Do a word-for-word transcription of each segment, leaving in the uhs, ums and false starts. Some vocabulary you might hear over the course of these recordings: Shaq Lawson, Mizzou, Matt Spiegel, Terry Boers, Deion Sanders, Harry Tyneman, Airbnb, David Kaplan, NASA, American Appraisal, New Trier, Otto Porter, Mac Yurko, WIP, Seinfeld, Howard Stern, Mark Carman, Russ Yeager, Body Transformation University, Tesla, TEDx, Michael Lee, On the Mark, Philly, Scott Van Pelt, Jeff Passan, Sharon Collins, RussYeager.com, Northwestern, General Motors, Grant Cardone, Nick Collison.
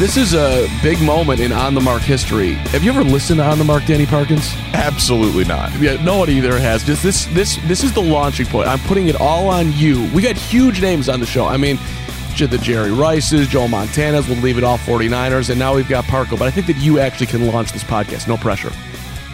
this is a big moment in On the Mark history. Have you ever listened to On the Mark, Danny Parkins? Absolutely not. Yeah, no one either has. This, this, this, this is the launching point. I'm putting it all on you. We got huge names on the show. I mean, the Jerry Rices, Joe Montanas, we'll leave it all forty-niners, and now we've got Parco. But I think that you actually can launch this podcast. No pressure.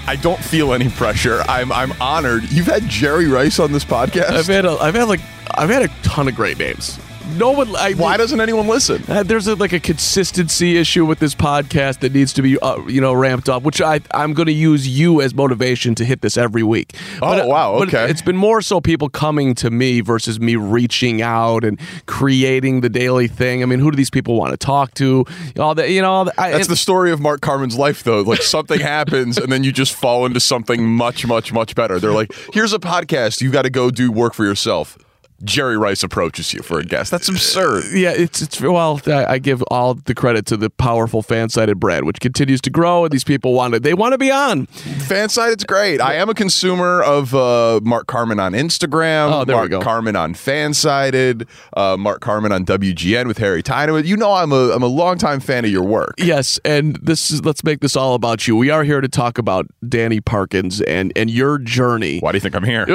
I don't feel any pressure. I'm I'm honored. You've had Jerry Rice on this podcast. I've had a, I've had like I've had a ton of great names. No one. I, Why like, doesn't anyone listen? Uh, there's a, like a consistency issue with this podcast that needs to be uh, you know ramped up. Which I I'm going to use you as motivation to hit this every week. Oh but, wow, okay. But it's been more so people coming to me versus me reaching out and creating the daily thing. I mean, who do these people want to talk to? All that you know. All that, I, That's and, the story of Mark Carman's life, though. Like something happens, and then you just fall into something much, much, much better. They're like, here's a podcast. You got to go do work for yourself. Jerry Rice approaches you for a guest. That's absurd. Yeah, it's it's well, I give all the credit to the powerful FanSided brand, which continues to grow, and these people want it. They want to be on. FanSided's great. I am a consumer of uh, Mark Carman on Instagram. Oh, there Mark we go. Carman on FanSided. Uh, Mark Carman on W G N with Harry Tyneman. You know, I'm a I'm a longtime fan of your work. Yes, and this is let's make this all about you. We are here to talk about Danny Parkins and and your journey. Why do you think I'm here?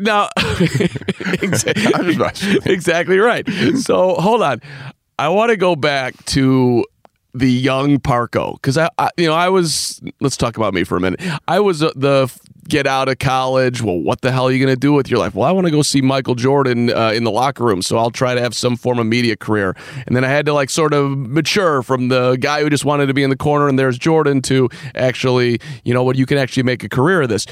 Now. exactly, exactly right. So hold on, I want to go back to the young Parco because I, I, you know, I was. Let's talk about me for a minute. I was uh, the get out of college. Well, what the hell are you going to do with your life? Well, I want to go see Michael Jordan uh, in the locker room, so I'll try to have some form of media career. And then I had to like sort of mature from the guy who just wanted to be in the corner and there's Jordan to actually, you know, what you can actually make a career of this.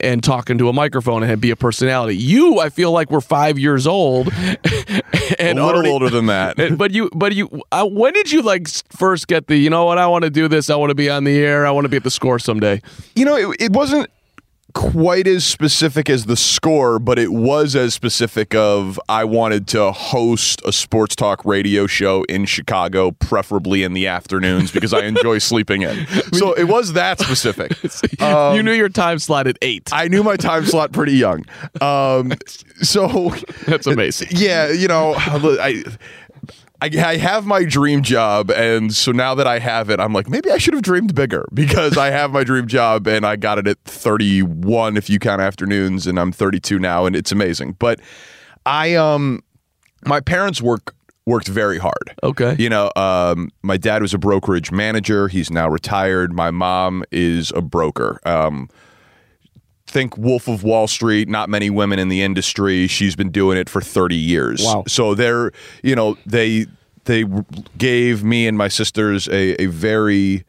And talking to a microphone and be a personality. You, I feel like we're five years old, and a little already, older than that. But you, but you, I, when did you like first get the? You know what? I want to do this. I want to be on the air. I want to be at the Score someday. You know, it, it wasn't quite as specific as the Score, but it was as specific of I wanted to host a sports talk radio show in Chicago, preferably in the afternoons because I enjoy sleeping in. So it was that specific. Um, you knew your time slot at eight. I knew my time slot pretty young. Um, so that's amazing. Yeah, you know, I... I have my dream job, and so now that I have it, I'm like, maybe I should have dreamed bigger because I have my dream job, and I got it at thirty-one if you count afternoons, and I'm thirty-two now, and it's amazing. But I, um, my parents work worked very hard. Okay, you know, um, my dad was a brokerage manager; he's now retired. My mom is a broker. Um, Think Wolf of Wall Street, not many women in the industry. She's been doing it for thirty years. Wow. So they're, you know, they they gave me and my sisters a, a very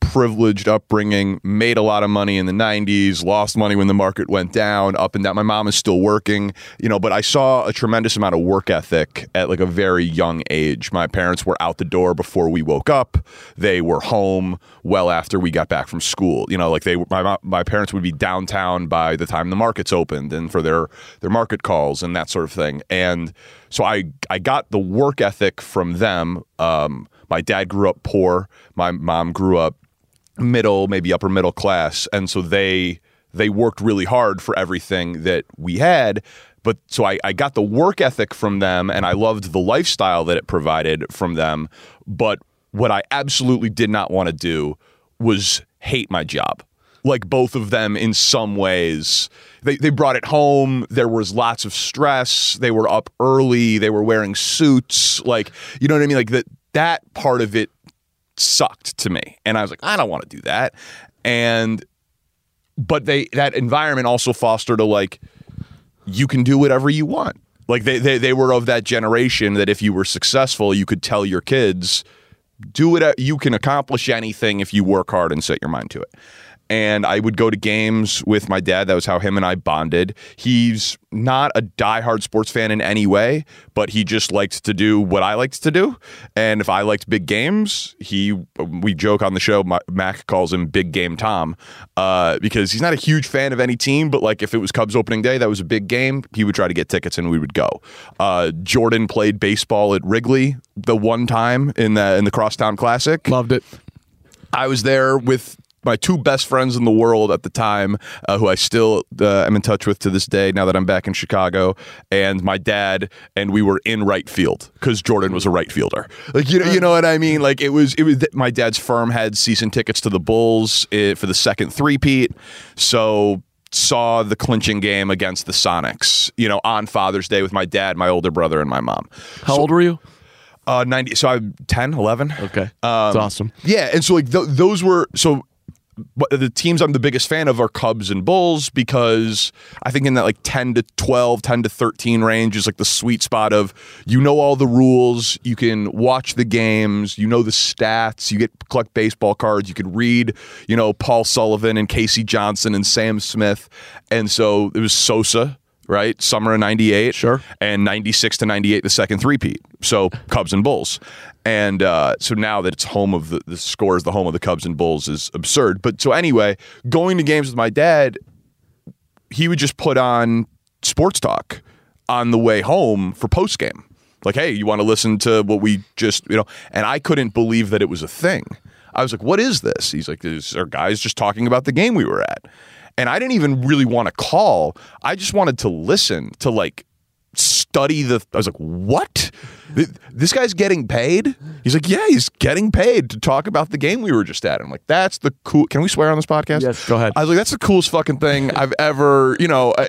privileged upbringing, made a lot of money in the nineties, lost money when the market went down, up and down. My mom is still working, you know, but I saw a tremendous amount of work ethic at like a very young age. My parents were out the door before we woke up. They were home well after we got back from school. You know, like they, my my parents would be downtown by the time the markets opened and for their their market calls and that sort of thing. And so I I got the work ethic from them. Um, my dad grew up poor. My mom grew up middle, maybe upper middle class. And so they they worked really hard for everything that we had. But so I, I got the work ethic from them and I loved the lifestyle that it provided from them. But what I absolutely did not want to do was hate my job. Like both of them in some ways. They they brought it home. There was lots of stress. They were up early. They were wearing suits. Like, you know what I mean? Like that that part of it sucked to me. And I was like, I don't want to do that. And, but they, that environment also fostered a, like, you can do whatever you want. Like they, they, they were of that generation that if you were successful, you could tell your kids, do it. You can accomplish anything if you work hard and set your mind to it. And I would go to games with my dad. That was how him and I bonded. He's not a diehard sports fan in any way, but he just liked to do what I liked to do. And if I liked big games, he we joke on the show, Mac calls him Big Game Tom, uh, because he's not a huge fan of any team, but like if it was Cubs opening day, that was a big game, he would try to get tickets and we would go. Uh, Jordan played baseball at Wrigley the one time in the, in the Crosstown Classic. Loved it. I was there with my two best friends in the world at the time, uh, who I still uh, am in touch with to this day now that I'm back in Chicago, and my dad, and we were in right field because Jordan was a right fielder. Like, you know, you know what I mean? Like, it was, it was th- my dad's firm had season tickets to the Bulls uh, for the second three-peat, so saw the clinching game against the Sonics, you know, on Father's Day with my dad, my older brother, and my mom. How so, old were you? Uh, ninety. So I'm ten, eleven. Okay. Um, That's awesome. Yeah. And so, like, th- those were, so but the teams I'm the biggest fan of are Cubs and Bulls, because I think in that, like, ten to twelve, ten to thirteen range is like the sweet spot of, you know, all the rules, you can watch the games, you know, the stats, you get collect baseball cards, you could read, you know, Paul Sullivan and Casey Johnson and Sam Smith. And so it was Sosa, right? Summer of ninety-eight. Sure. And ninety-six to ninety-eight, the second three-peat. So Cubs and Bulls. And uh, so now that it's home of the, the scores, the home of the Cubs and Bulls is absurd. But so anyway, going to games with my dad, he would just put on Sports Talk on the way home for postgame. Like, hey, you want to listen to what we just, you know, and I couldn't believe that it was a thing. I was like, what is this? He's like, these are guys just talking about the game we were at. And I didn't even really want to call. I just wanted to listen, to like study the. I was like, what? This guy's getting paid? He's like, yeah, he's getting paid to talk about the game we were just at. And I'm like, that's the cool. Can we swear on this podcast? Yes, go ahead. I was like, that's the coolest fucking thing I've ever, you know, I,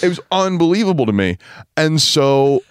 it was unbelievable to me. And so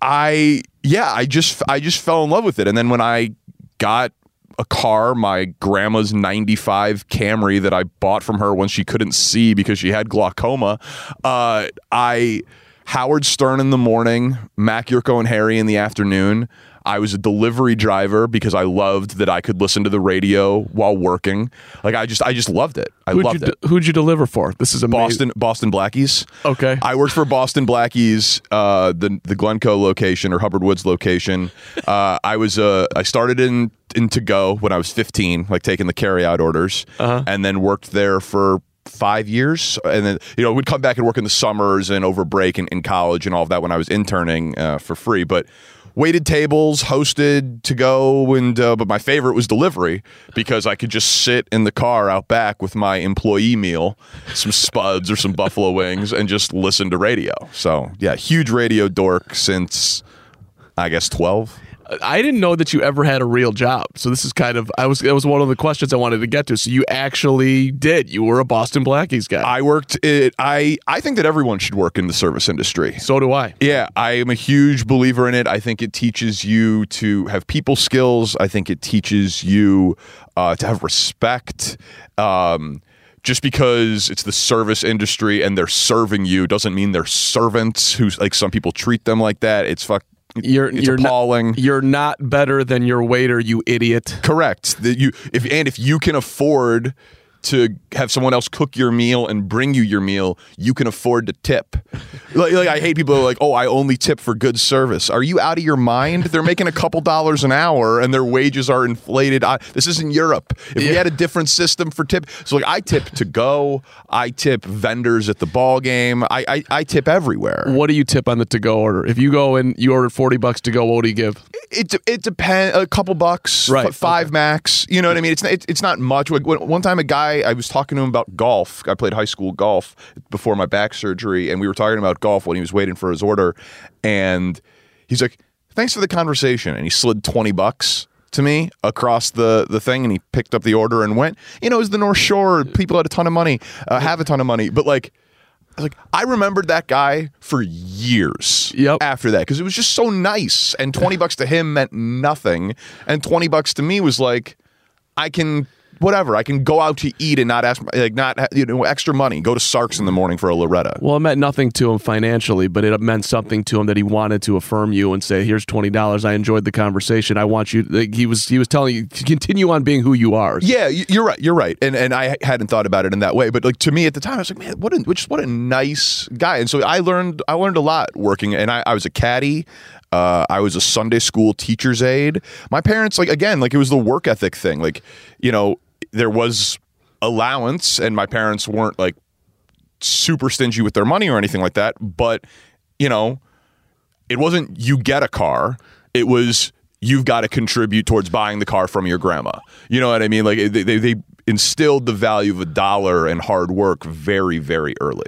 I, yeah, I just, I just fell in love with it. And then when I got a car, my grandma's ninety-five Camry that I bought from her when she couldn't see because she had glaucoma. Uh, I Howard Stern in the morning, Mac, Yurko, and Harry in the afternoon. I was a delivery driver because I loved that I could listen to the radio while working. Like, I just, I just loved it. I who'd loved it. De- who'd you deliver for? This is amazing. Boston, Boston Blackies. Okay. I worked for Boston Blackies, uh, the the Glencoe location or Hubbard Woods location. Uh, I was, uh, I started in in to go when I was fifteen, like taking the carryout orders, uh-huh. and then worked there for five years, and then, you know, we'd come back and work in the summers and over break and in college and all of that when I was interning uh, for free, but. Waited tables, hosted to go, and uh, but my favorite was delivery because I could just sit in the car out back with my employee meal, some spuds or some buffalo wings, and just listen to radio. So yeah, huge radio dork since I guess twelve. I didn't know that you ever had a real job. So this is kind of, I was, it was one of the questions I wanted to get to. So you actually did. You were a Boston Blackies guy. I worked it. I, I think that everyone should work in the service industry. So do I. Yeah. I am a huge believer in it. I think it teaches you to have people skills. I think it teaches you uh, to have respect. Um, Just because it's the service industry and they're serving you doesn't mean they're servants, who, like, some people treat them like that. It's fuck. You're, it's you're appalling. Not, you're not better than your waiter, you idiot. Correct. The, you if and if you can afford to have someone else cook your meal and bring you your meal, you can afford to tip. Like, like I hate people who are like, oh, I only tip for good service. Are you out of your mind? They're making a couple dollars an hour and their wages are inflated. I, this isn't Europe. If yeah. we had a different system for tip. So, like, I tip to go. I tip vendors at the ball game. I, I, I tip everywhere. What do you tip on the to-go order? If you go and you ordered forty bucks to go, what do you give? It it, it depends. A couple bucks. Right. Five okay. max. You know what I mean? It's not, it, it's not much. Like, one time a guy, I was talking to him about golf. I played high school golf before my back surgery, and we were talking about golf when he was waiting for his order, and he's like, thanks for the conversation, and he slid twenty bucks to me across the, the thing, and he picked up the order and went, you know, it was the North Shore, people had a ton of money, uh, have a ton of money, but like, I, like, I remembered that guy for years yep. after that, because it was just so nice, and twenty bucks to him meant nothing, and twenty bucks to me was like, I can... Whatever, I can go out to eat and not ask, like, not, you know, extra money. Go to Sark's in the morning for a Loretta. Well, it meant nothing to him financially, but it meant something to him that he wanted to affirm you and say, "Here's twenty dollars. I enjoyed the conversation. I want you." Like, he was, he was telling you to continue on being who you are. Yeah, you're right. You're right. And and I hadn't thought about it in that way, but like to me at the time, I was like, man, what a just what a nice guy. And so I learned I learned a lot working, and I, I was a caddy. Uh, I was a Sunday school teacher's aide. My parents, like, again, like, it was the work ethic thing. Like, you know, there was allowance, and my parents weren't, like, super stingy with their money or anything like that. But, you know, it wasn't you get a car. It was you've got to contribute towards buying the car from your grandma. You know what I mean? Like, they, they, they instilled the value of a dollar and hard work very, very early.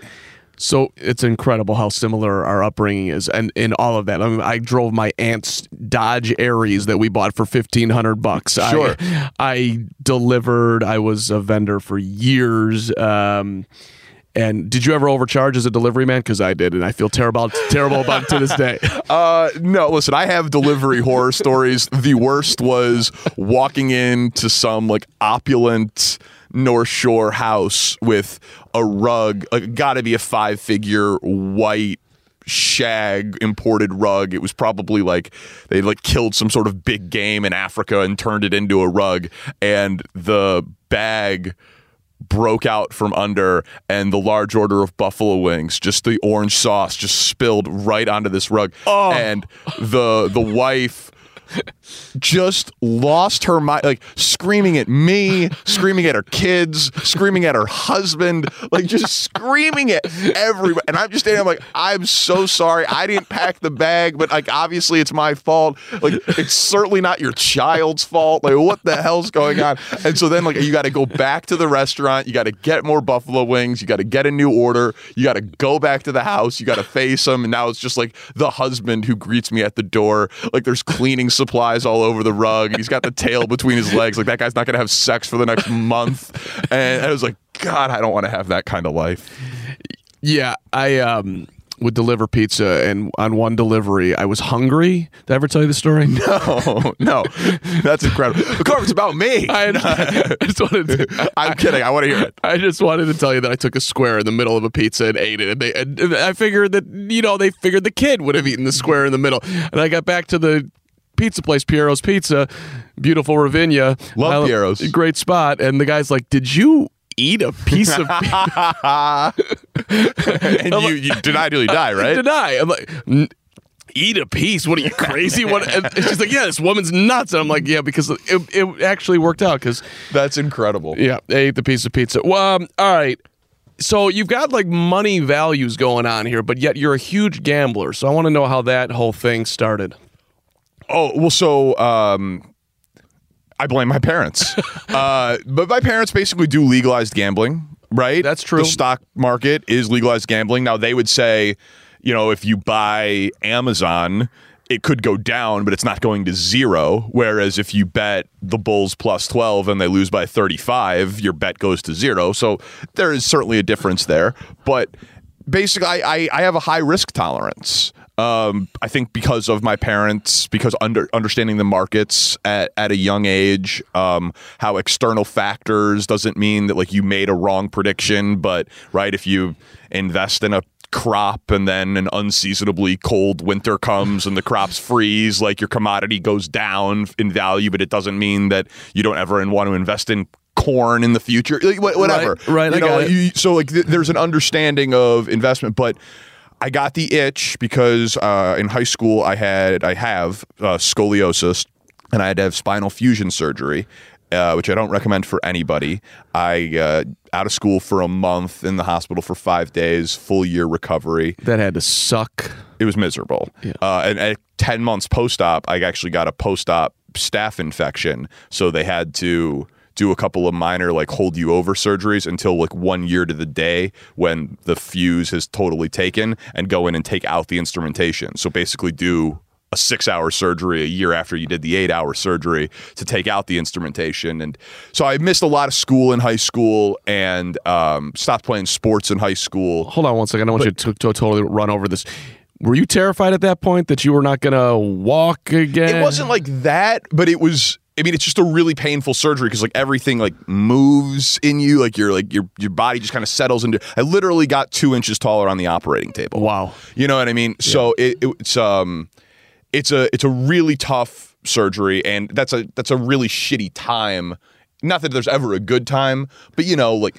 So it's incredible how similar our upbringing is, and in all of that. I mean, I drove my aunt's Dodge Aries that we bought for fifteen hundred bucks. Sure, I, I delivered. I was a vendor for years. Um, and did you ever overcharge as a delivery man? Because I did, and I feel terrible, terrible about it to this day. Uh, no, listen, I have delivery horror stories. The worst was walking into some like opulent North Shore house with a rug, like, gotta be a five-figure white shag imported rug. It was probably like they like killed some sort of big game in Africa and turned it into a rug, and the bag broke out from under, and the large order of buffalo wings, just the orange sauce, just spilled right onto this rug. Oh. And the the wife just lost her mind, like screaming at me, screaming at her kids, screaming at her husband, like just screaming at everybody. And I'm just standing, I'm like, I'm so sorry. I didn't pack the bag, but like, obviously it's my fault. Like, it's certainly not your child's fault. Like, what the hell's going on? And so then, like, you got to go back to the restaurant. You got to get more buffalo wings. You got to get a new order. You got to go back to the house. You got to face them. And now it's just like the husband who greets me at the door. Like, there's cleaning supplies all over the rug, and he's got the tail between his legs, like that guy's not gonna have sex for the next month. And I was like, God, I don't want to have that kind of life. Yeah, I um would deliver pizza, and on one delivery I was hungry. Did I ever tell you the story? No, no. That's incredible. Carm, it's about me. I, I just wanted to, I'm I, kidding. I want to hear it. I just wanted to tell you that I took a square in the middle of a pizza and ate it. And, they, and I figured that, you know, they figured the kid would have eaten the square in the middle. And I got back to the pizza place, Piero's Pizza, beautiful Ravinia. Love I, Piero's. Great spot. And the guy's like, did you eat a piece of pizza? And you, like, you denied till you die, right? I deny. I'm like, N- eat a piece? What, are you crazy? What? And she's like, yeah, this woman's nuts. And I'm like, yeah, because it, it actually worked out. Cause that's incredible. Yeah, they ate the piece of pizza. Well, um, all right. So you've got like money values going on here, but yet you're a huge gambler. So I want to know how that whole thing started. Oh, well, so um, I blame my parents. uh, but my parents basically do legalized gambling, right? That's true. The stock market is legalized gambling. Now, they would say, you know, if you buy Amazon, it could go down, but it's not going to zero. Whereas if you bet the Bulls plus twelve and they lose by thirty-five, your bet goes to zero. So there is certainly a difference there. But basically, I, I, I have a high risk tolerance. Um, I think because of my parents, because under understanding the markets at, at a young age, um, how external factors doesn't mean that like you made a wrong prediction, but right, if you invest in a crop and then an unseasonably cold winter comes and the crops freeze, like your commodity goes down in value, but it doesn't mean that you don't ever want to invest in corn in the future, like, whatever. Right. right you know, you, so like th- there's an understanding of investment, but I got the itch because uh, in high school I had I have uh, scoliosis, and I had to have spinal fusion surgery, uh, which I don't recommend for anybody. I uh, out of school for a month, in the hospital for five days, full year recovery. That had to suck. It was miserable. Yeah. Uh, and at ten months post-op, I actually got a post-op staph infection, so they had to do a couple of minor like hold you over surgeries until like one year to the day when the fuse has totally taken, and go in and take out the instrumentation. So basically do a six hour surgery a year after you did the eight hour surgery to take out the instrumentation. And so I missed a lot of school in high school, and um, stopped playing sports in high school. Hold on one second. I don't but, want you to, to totally run over this. Were you terrified at that point that you were not going to walk again? It wasn't like that, but it was, I mean, it's just a really painful surgery because like everything like moves in you, like your like your your body just kind of settles into. I literally got two inches taller on the operating table. Wow, you know what I mean? Yeah. So it, it, it's um, it's a it's a really tough surgery, and that's a that's a really shitty time. Not that there's ever a good time, but you know, like,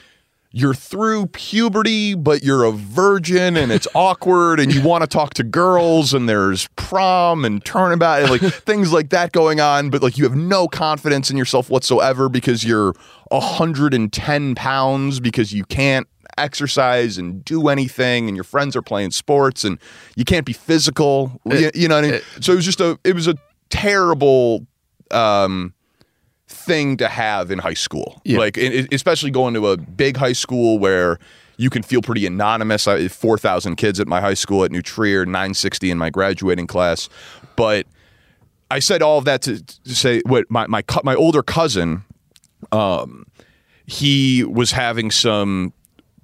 you're through puberty, but you're a virgin, and it's awkward, and you want to talk to girls, and there's prom and turnabout, and like things like that going on. But like, you have no confidence in yourself whatsoever because you're one hundred ten pounds, because you can't exercise and do anything, and your friends are playing sports, and you can't be physical. It, you, you know what I mean? It, so it was just a, it was a terrible, um, thing to have in high school. Yeah. Like, especially going to a big high school where you can feel pretty anonymous. four thousand kids at my high school at New Trier, nine sixty in my graduating class. But I said all of that to, to say, what my my my older cousin, um, he was having some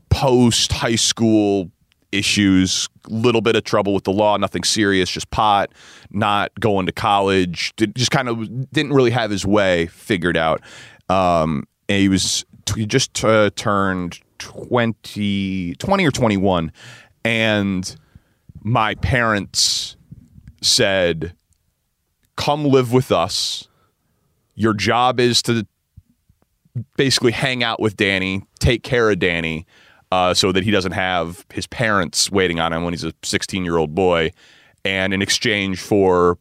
post high school issues, little bit of trouble with the law, nothing serious, just pot, not going to college, did, just kind of didn't really have his way figured out. Um, and he was he just uh, turned twenty, twenty or twenty-one, and my parents said, come live with us. Your job is to basically hang out with Danny, take care of Danny, uh, so that he doesn't have his parents waiting on him when he's a sixteen-year-old boy. And in exchange for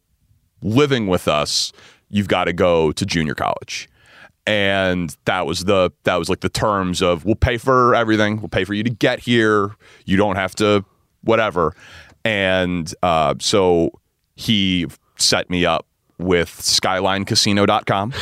living with us, you've got to go to junior college. And that was the that was like the terms of, we'll pay for everything, we'll pay for you to get here, you don't have to whatever. And uh, so he set me up with Skyline Casino dot com,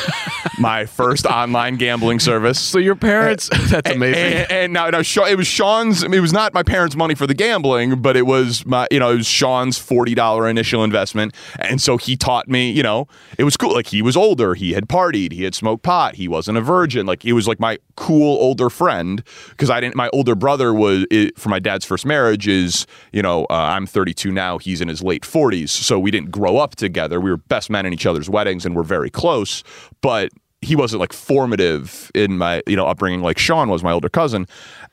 my first online gambling service. So your parents, and, that's amazing. And, and now, now it was Sean's, it was not my parents' money for the gambling, but it was my, you know, it was Sean's forty dollars initial investment. And so he taught me, you know, it was cool. Like, he was older, he had partied, he had smoked pot, he wasn't a virgin. Like, he was like my cool older friend, because I didn't, my older brother was, it, for my dad's first marriage is, you know, uh, I'm thirty-two now, he's in his late forties. So we didn't grow up together. We were best men in each other's weddings and we're very close, but he wasn't like formative in my, you know, upbringing like Sean was, my older cousin.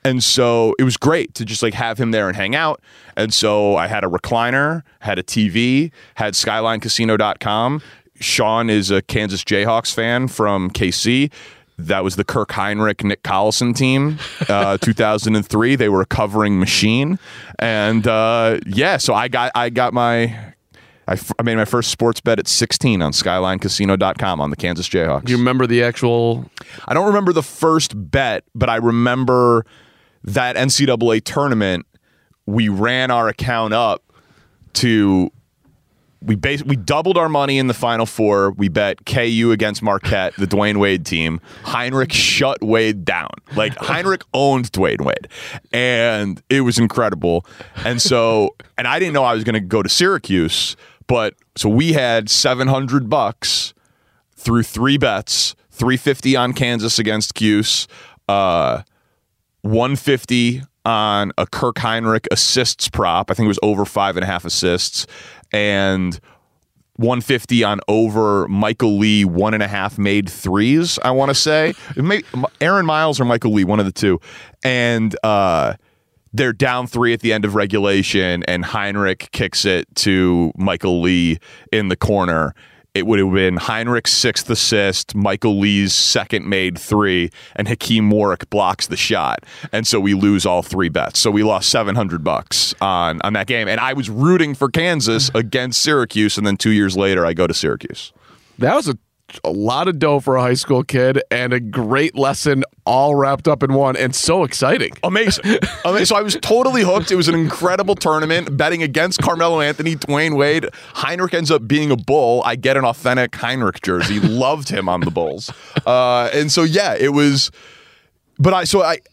And so it was great to just like have him there and hang out. And so I had a recliner, had a T V, had Skyline Casino dot com. Sean is a Kansas Jayhawks fan from K C. That was the Kirk Heinrich, Nick Collison team, uh, two thousand three. They were a covering machine. And uh, yeah, so I got I got my... I, f- I made my first sports bet at sixteen on Skyline Casino dot com on the Kansas Jayhawks. Do you remember the actual... I don't remember the first bet, but I remember that N C double A tournament, we ran our account up to... We bas- we doubled our money in the Final Four. We bet K U against Marquette, the Dwayne Wade team. Heinrich shut Wade down. Like, Heinrich owned Dwayne Wade. And it was incredible. And so... And I didn't know I was going to go to Syracuse. But so we had seven hundred bucks through three bets, three fifty on Kansas against Cuse, uh, one fifty on a Kirk Heinrich assists prop. I think it was over five and a half assists, and one fifty on over Michael Lee one and a half made threes. I want to say maybe Aaron Miles or Michael Lee, one of the two. And uh, they're down three at the end of regulation, and Heinrich kicks it to Michael Lee in the corner. It would have been Heinrich's sixth assist, Michael Lee's second made three, and Hakeem Warwick blocks the shot. And so we lose all three bets. So we lost seven hundred bucks on, on that game. And I was rooting for Kansas against Syracuse, and then two years later, I go to Syracuse. That was a, a lot of dough for a high school kid, and a great lesson all wrapped up in one, and so exciting. Amazing. Amazing. So I was totally hooked. It was an incredible tournament, betting against Carmelo Anthony, Dwayne Wade. Heinrich ends up being a Bull. I get an authentic Heinrich jersey. Loved him on the Bulls. Uh, and so, yeah, it was – but I – so I –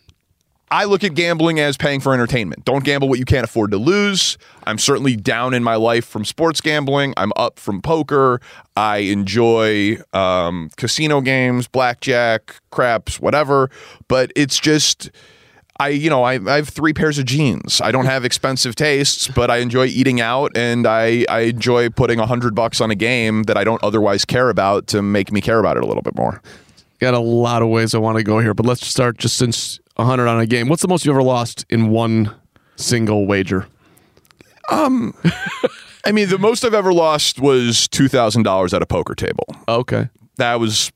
I look at gambling as paying for entertainment. Don't gamble what you can't afford to lose. I'm certainly down in my life from sports gambling. I'm up from poker. I enjoy um, casino games, blackjack, craps, whatever. But it's just, I, you know, I, I have three pairs of jeans. I don't have expensive tastes, but I enjoy eating out, and I, I enjoy putting a hundred bucks on a game that I don't otherwise care about to make me care about it a little bit more. Got a lot of ways I want to go here, but let's start just since... one hundred on a game. What's the most you ever lost in one single wager? Um, I mean, the most I've ever lost was two thousand dollars at a poker table. Okay. That was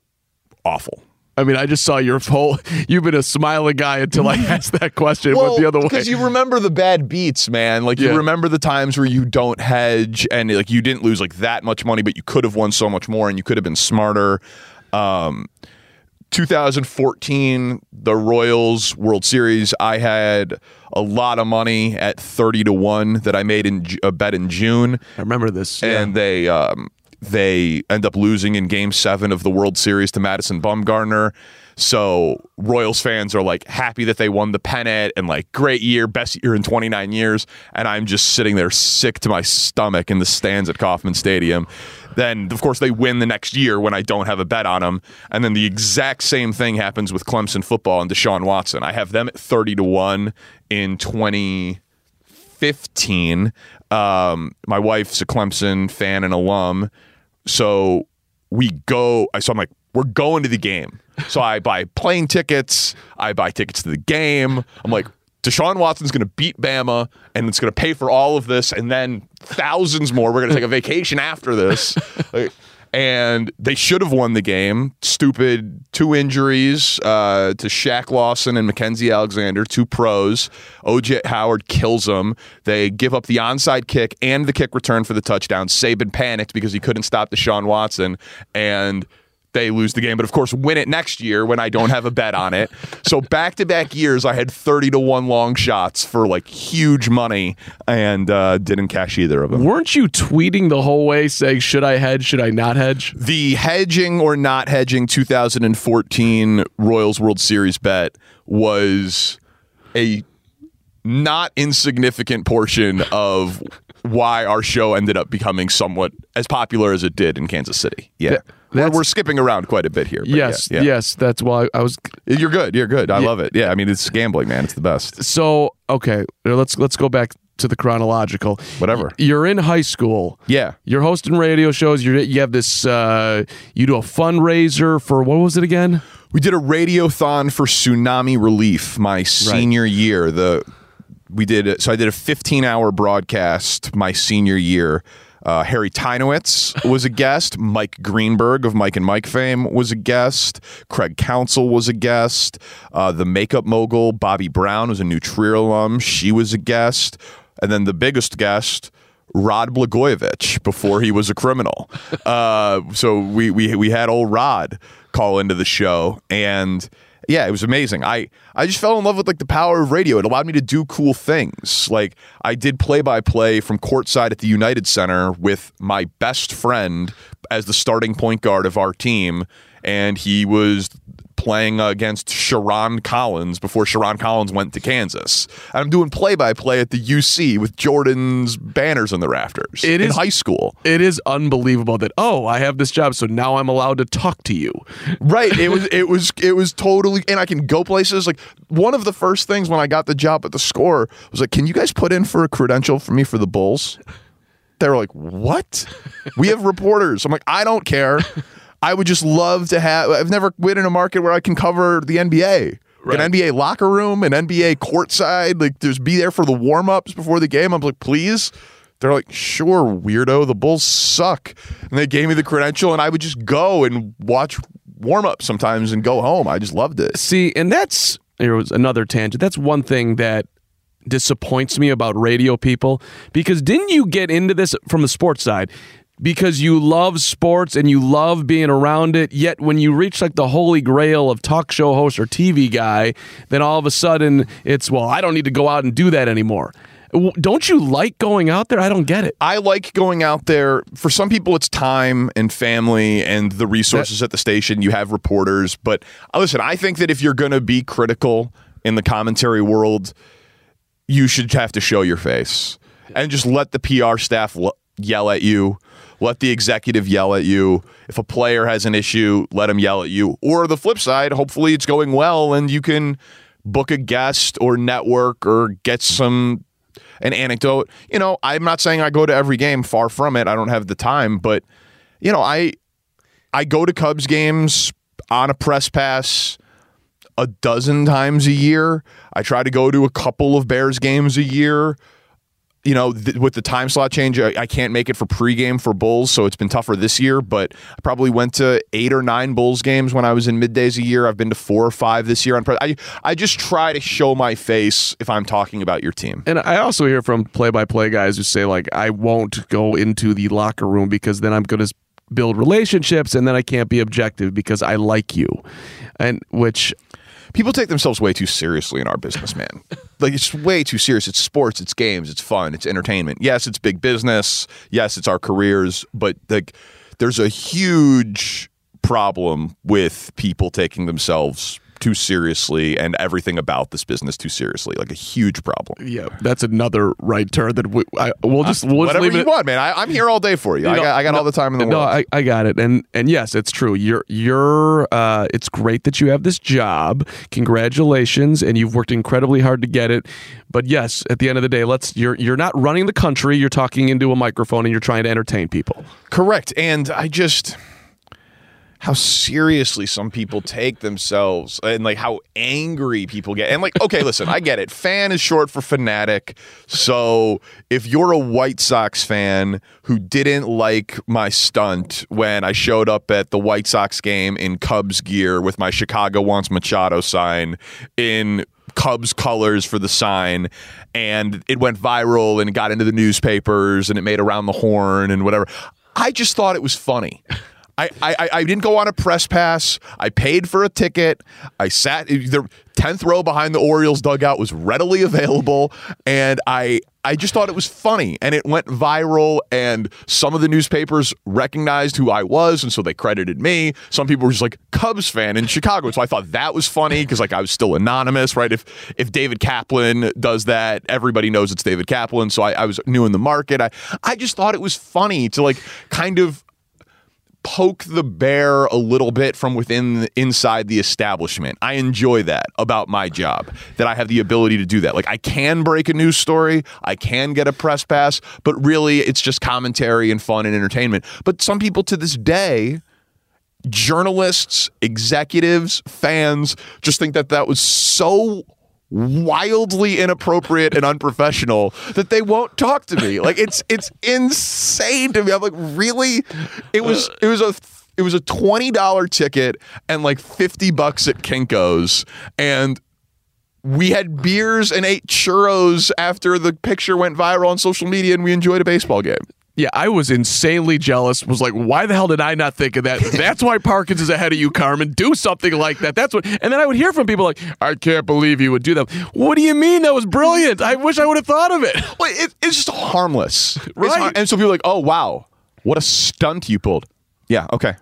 awful. I mean, I just saw your whole... You've been a smiling guy until I asked that question. Well, went the other way. Because you remember the bad beats, man. Like, yeah. You remember the times where you don't hedge, and like you didn't lose like that much money, but you could have won so much more, and you could have been smarter. Um... two thousand fourteen, the Royals World Series, I had a lot of money at thirty to one that I made in a bet in June. I remember this. And yeah. they um, They end up losing in Game seven of the World Series to Madison Bumgarner. So Royals fans are like happy that they won the pennant and like great year, best year in twenty-nine years. And I'm just sitting there sick to my stomach in the stands at Kauffman Stadium. Then, of course, they win the next year when I don't have a bet on them. And then the exact same thing happens with Clemson football and Deshaun Watson. I have them at thirty to one in twenty fifteen. Um, my wife's a Clemson fan and alum. So we go, so I'm like, we're going to the game. So I buy plane tickets. I buy tickets to the game. I'm like, Deshaun Watson's going to beat Bama, and it's going to pay for all of this, and then thousands more. We're going to take a vacation after this. Like, and they should have won the game. Stupid two injuries uh, to Shaq Lawson and Mackenzie Alexander, two pros. O J Howard kills them. They give up the onside kick and the kick return for the touchdown. Saban panicked because he couldn't stop Deshaun Watson, and they lose the game. But, of course, win it next year when I don't have a bet on it. So back-to-back years, I had thirty to one long shots for, like, huge money and uh, didn't cash either of them. Weren't you tweeting the whole way saying, should I hedge, should I not hedge? The hedging or not hedging two thousand fourteen Royals World Series bet was a not insignificant portion of why our show ended up becoming somewhat as popular as it did in Kansas City. Yeah. yeah. We're, we're skipping around quite a bit here. Yes, yeah, yeah. yes, that's why I was. You're good. You're good. I yeah. love it. Yeah, I mean it's gambling, man. It's the best. So okay, let's let's go back to the chronological. Whatever. You're in high school. Yeah. You're hosting radio shows. You you have this. Uh, you do a fundraiser for what was it again? We did a radiothon for tsunami relief my senior right. year. The we did so I did a fifteen hour broadcast my senior year. Uh, Harry Tynowitz was a guest. Mike Greenberg of Mike and Mike fame was a guest. Craig Counsell was a guest. Uh, the makeup mogul, Bobby Brown, was a New Trier alum. She was a guest. And then the biggest guest, Rod Blagojevich, before he was a criminal. Uh, so we, we we had old Rod call into the show. And yeah, it was amazing. I, I just fell in love with like the power of radio. It allowed me to do cool things. Like I did play-by-play from courtside at the United Center with my best friend as the starting point guard of our team, and he was playing against Sharon Collins before Sharon Collins went to Kansas. And I'm doing play-by-play at the U C with Jordan's banners in the rafters it in is, high school. It is unbelievable that, oh, I have this job, so now I'm allowed to talk to you. Right. It was it was, it was totally, and I can go places. Like, one of the first things when I got the job at the Score was like, can you guys put in for a credential for me for the Bulls? They were like, what? We have reporters. I'm like, I don't care. I would just love to have. I've never been in a market where I can cover the N B A, right. An N B A locker room, an N B A courtside. Like, just be there for the warm ups before the game. I'm like, please. They're like, sure, weirdo. The Bulls suck, and they gave me the credential, and I would just go and watch warm ups sometimes and go home. I just loved it. See, and that's here was another tangent. That's one thing that disappoints me about radio people, because didn't you get into this from the sports side? Because you love sports and you love being around it, yet when you reach like the holy grail of talk show host or T V guy, then all of a sudden it's, well, I don't need to go out and do that anymore. Don't you like going out there? I don't get it. I like going out there. For some people, it's time and family and the resources that, at the station. You have reporters. But listen, I think that if you're going to be critical in the commentary world, you should have to show your face and just let the P R staff lo- yell at you. Let the executive yell at you. If a player has an issue, let him yell at you. Or the flip side, hopefully it's going well and you can book a guest or network or get some an anecdote. You know, I'm not saying I go to every game. Far from it. I don't have the time. But, you know, I I go to Cubs games on a press pass a dozen times a year. I try to go to a couple of Bears games a year. You know, th- with the time slot change, I-, I can't make it for pregame for Bulls, so it's been tougher this year, but I probably went to eight or nine Bulls games when I was in middays a year. I've been to four or five this year. Pre- I I just try to show my face if I'm talking about your team. And I also hear from play-by-play guys who say, like, I won't go into the locker room because then I'm going to build relationships and then I can't be objective because I like you, and which... People take themselves way too seriously in our business, man. Like, it's way too serious. It's sports, it's games, it's fun, it's entertainment. Yes, it's big business. Yes, it's our careers. But, like, there's a huge problem with people taking themselves too seriously and everything about this business too seriously, like a huge problem. Yeah, that's another right turn that we, I, we'll just we'll whatever just leave you it. want, man. I, I'm here all day for you. you I, know, got, I got no, all the time in the no, world. No, I, I got it, and and yes, it's true. You're you're. Uh, it's great that you have this job. Congratulations, and you've worked incredibly hard to get it. But yes, at the end of the day, let's. You're you're not running the country. You're talking into a microphone, and you're trying to entertain people. Correct, and I just. How seriously some people take themselves and like how angry people get. And like, okay, listen, I get it. Fan is short for fanatic. So if you're a White Sox fan who didn't like my stunt when I showed up at the White Sox game in Cubs gear with my Chicago wants Machado sign in Cubs colors for the sign, and it went viral and got into the newspapers and it made Around the Horn and whatever, I just thought it was funny. I, I I didn't go on a press pass. I paid for a ticket. I sat the tenth row behind the Orioles dugout was readily available, and I I just thought it was funny, and it went viral. And some of the newspapers recognized who I was, and so they credited me. Some people were just like Cubs fan in Chicago, so I thought that was funny because like I was still anonymous, right? If if David Kaplan does that, everybody knows it's David Kaplan. So I, I was new in the market. I I just thought it was funny to like kind of. Poke the bear a little bit from within inside the establishment. I enjoy that about my job, that I have the ability to do that. Like I can break a news story, I can get a press pass, but really it's just commentary and fun and entertainment. But some people to this day, journalists, executives, fans, just think that that was so wildly inappropriate and unprofessional that they won't talk to me. Like it's it's insane to me. I'm like, really? It was it was a it was a twenty dollar ticket and like fifty bucks at Kinko's, and we had beers and ate churros after the picture went viral on social media, and we enjoyed a baseball game. Yeah, I was insanely jealous. Was like, why the hell did I not think of that? That's why Parkins is ahead of you, Carmen. Do something like that. That's what. And then I would hear from people like, I can't believe you would do that. What do you mean? That was brilliant. I wish I would have thought of it. Well, it it's just harmless. Right. It's har- and so people are like, oh, wow, what a stunt you pulled. Yeah, okay.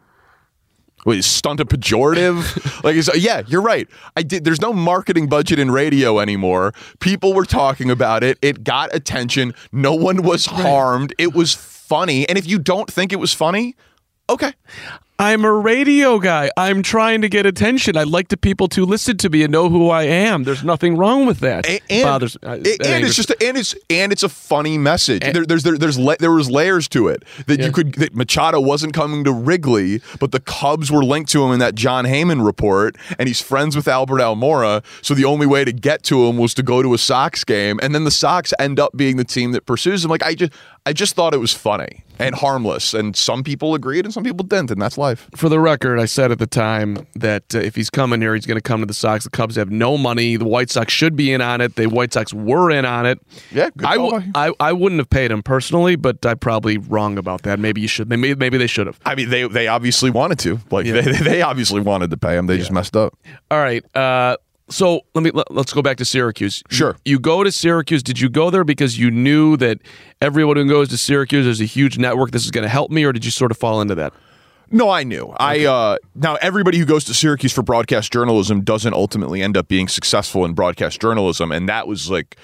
Wait, is stunt a pejorative? Like, it's, yeah, you're right. I did. There's no marketing budget in radio anymore. People were talking about it. It got attention. No one was harmed. It was funny. And if you don't think it was funny, okay. I'm a radio guy. I'm trying to get attention. I like the people to listen to me and know who I am. There's nothing wrong with that. And, and, Bothers, uh, and, and it's just a, and it's and it's a funny message. And, there, there's there, there's la- there was layers to it that yeah. you could that Machado wasn't coming to Wrigley, but the Cubs were linked to him in that John Heyman report, and he's friends with Albert Almora. So the only way to get to him was to go to a Sox game, and then the Sox end up being the team that pursues him. Like I just I just thought it was funny and harmless, and some people agreed and some people didn't, and that's. Why. For the record, I said at the time that uh, if he's coming here, he's going to come to the Sox. The Cubs have no money. The White Sox should be in on it. The White Sox were in on it. Yeah, good I, w- I I wouldn't have paid him personally, but I'm probably wrong about that. Maybe you should. Maybe maybe they should have. I mean, they they obviously wanted to. Like yeah. they they obviously wanted to pay him. They yeah. just messed up. All right. Uh, so let me let, let's go back to Syracuse. Sure. You, you go to Syracuse. Did you go there because you knew that everyone who goes to Syracuse, there's a huge network. This is going to help me, or did you sort of fall into that? No, I knew. Okay. I uh, now everybody who goes to Syracuse for broadcast journalism doesn't ultimately end up being successful in broadcast journalism, and that was like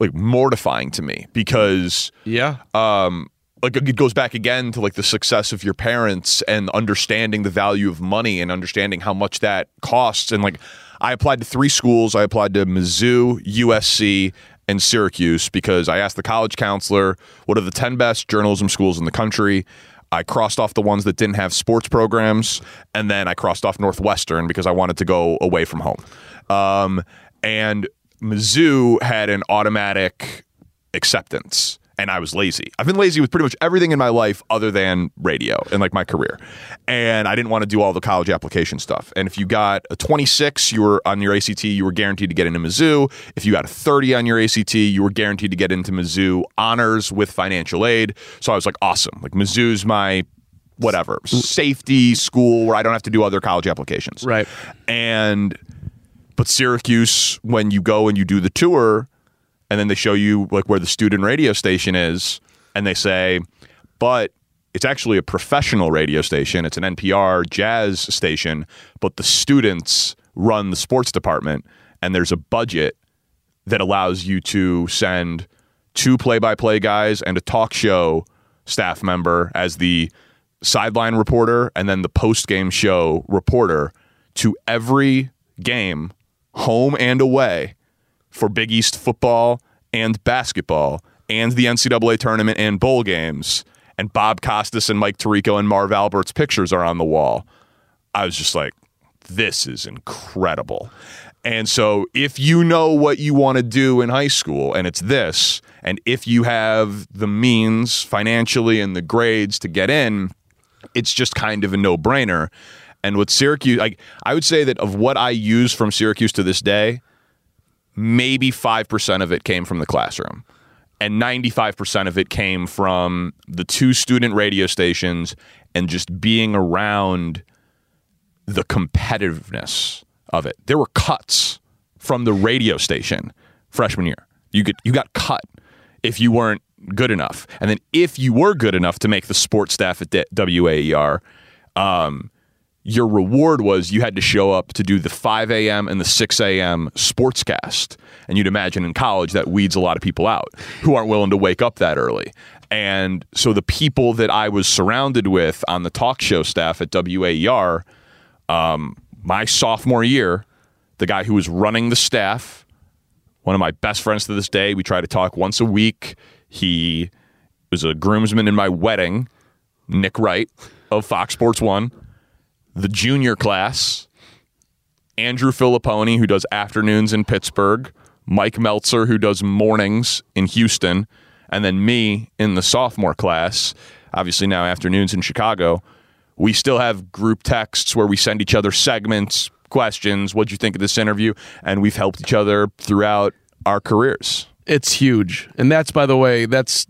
like mortifying to me because yeah, um, like it goes back again to like the success of your parents and understanding the value of money and understanding how much that costs. And like, I applied to three schools. I applied to Mizzou, U S C. And Syracuse because I asked the college counselor, "What are the ten best journalism schools in the country?" I crossed off the ones that didn't have sports programs, and then I crossed off Northwestern because I wanted to go away from home. Um, and Mizzou had an automatic acceptance, and I was lazy. I've been lazy with pretty much everything in my life other than radio and like my career. And I didn't want to do all the college application stuff. And if you got a twenty-six, you were on your A C T, you were guaranteed to get into Mizzou. If you got a thirty on your A C T, you were guaranteed to get into Mizzou honors with financial aid. So I was like, awesome. Like Mizzou's my whatever safety school where I don't have to do other college applications. Right. And but Syracuse, when you go and you do the tour, and then they show you like where the student radio station is, and they say, but it's actually a professional radio station. It's an N P R jazz station, but the students run the sports department, and there's a budget that allows you to send two play-by-play guys and a talk show staff member as the sideline reporter and then the post-game show reporter to every game, home and away, for Big East football and basketball and the N C double A tournament and bowl games. And Bob Costas and Mike Tirico and Marv Albert's pictures are on the wall. I was just like, this is incredible. And so if you know what you want to do in high school, and it's this, and if you have the means financially and the grades to get in, it's just kind of a no-brainer. And with Syracuse, like, I would say that of what I use from Syracuse to this day, maybe five percent of it came from the classroom. And ninety-five percent of it came from the two student radio stations and just being around the competitiveness of it. There were cuts from the radio station freshman year. You get, you got cut if you weren't good enough. And then if you were good enough to make the sports staff at W A E R, um, your reward was you had to show up to do the five a.m. and the six a.m. sportscast. And you'd imagine in college that weeds a lot of people out who aren't willing to wake up that early. And so the people that I was surrounded with on the talk show staff at W A E R, um, my sophomore year, the guy who was running the staff, one of my best friends to this day, we try to talk once a week. He was a groomsman in my wedding, Nick Wright of Fox Sports One. The junior class, Andrew Filipponi, who does afternoons in Pittsburgh, Mike Meltzer, who does mornings in Houston, and then me in the sophomore class, obviously now afternoons in Chicago. We still have group texts where we send each other segments, questions, what'd you think of this interview? And we've helped each other throughout our careers. It's huge. And that's, by the way, that's...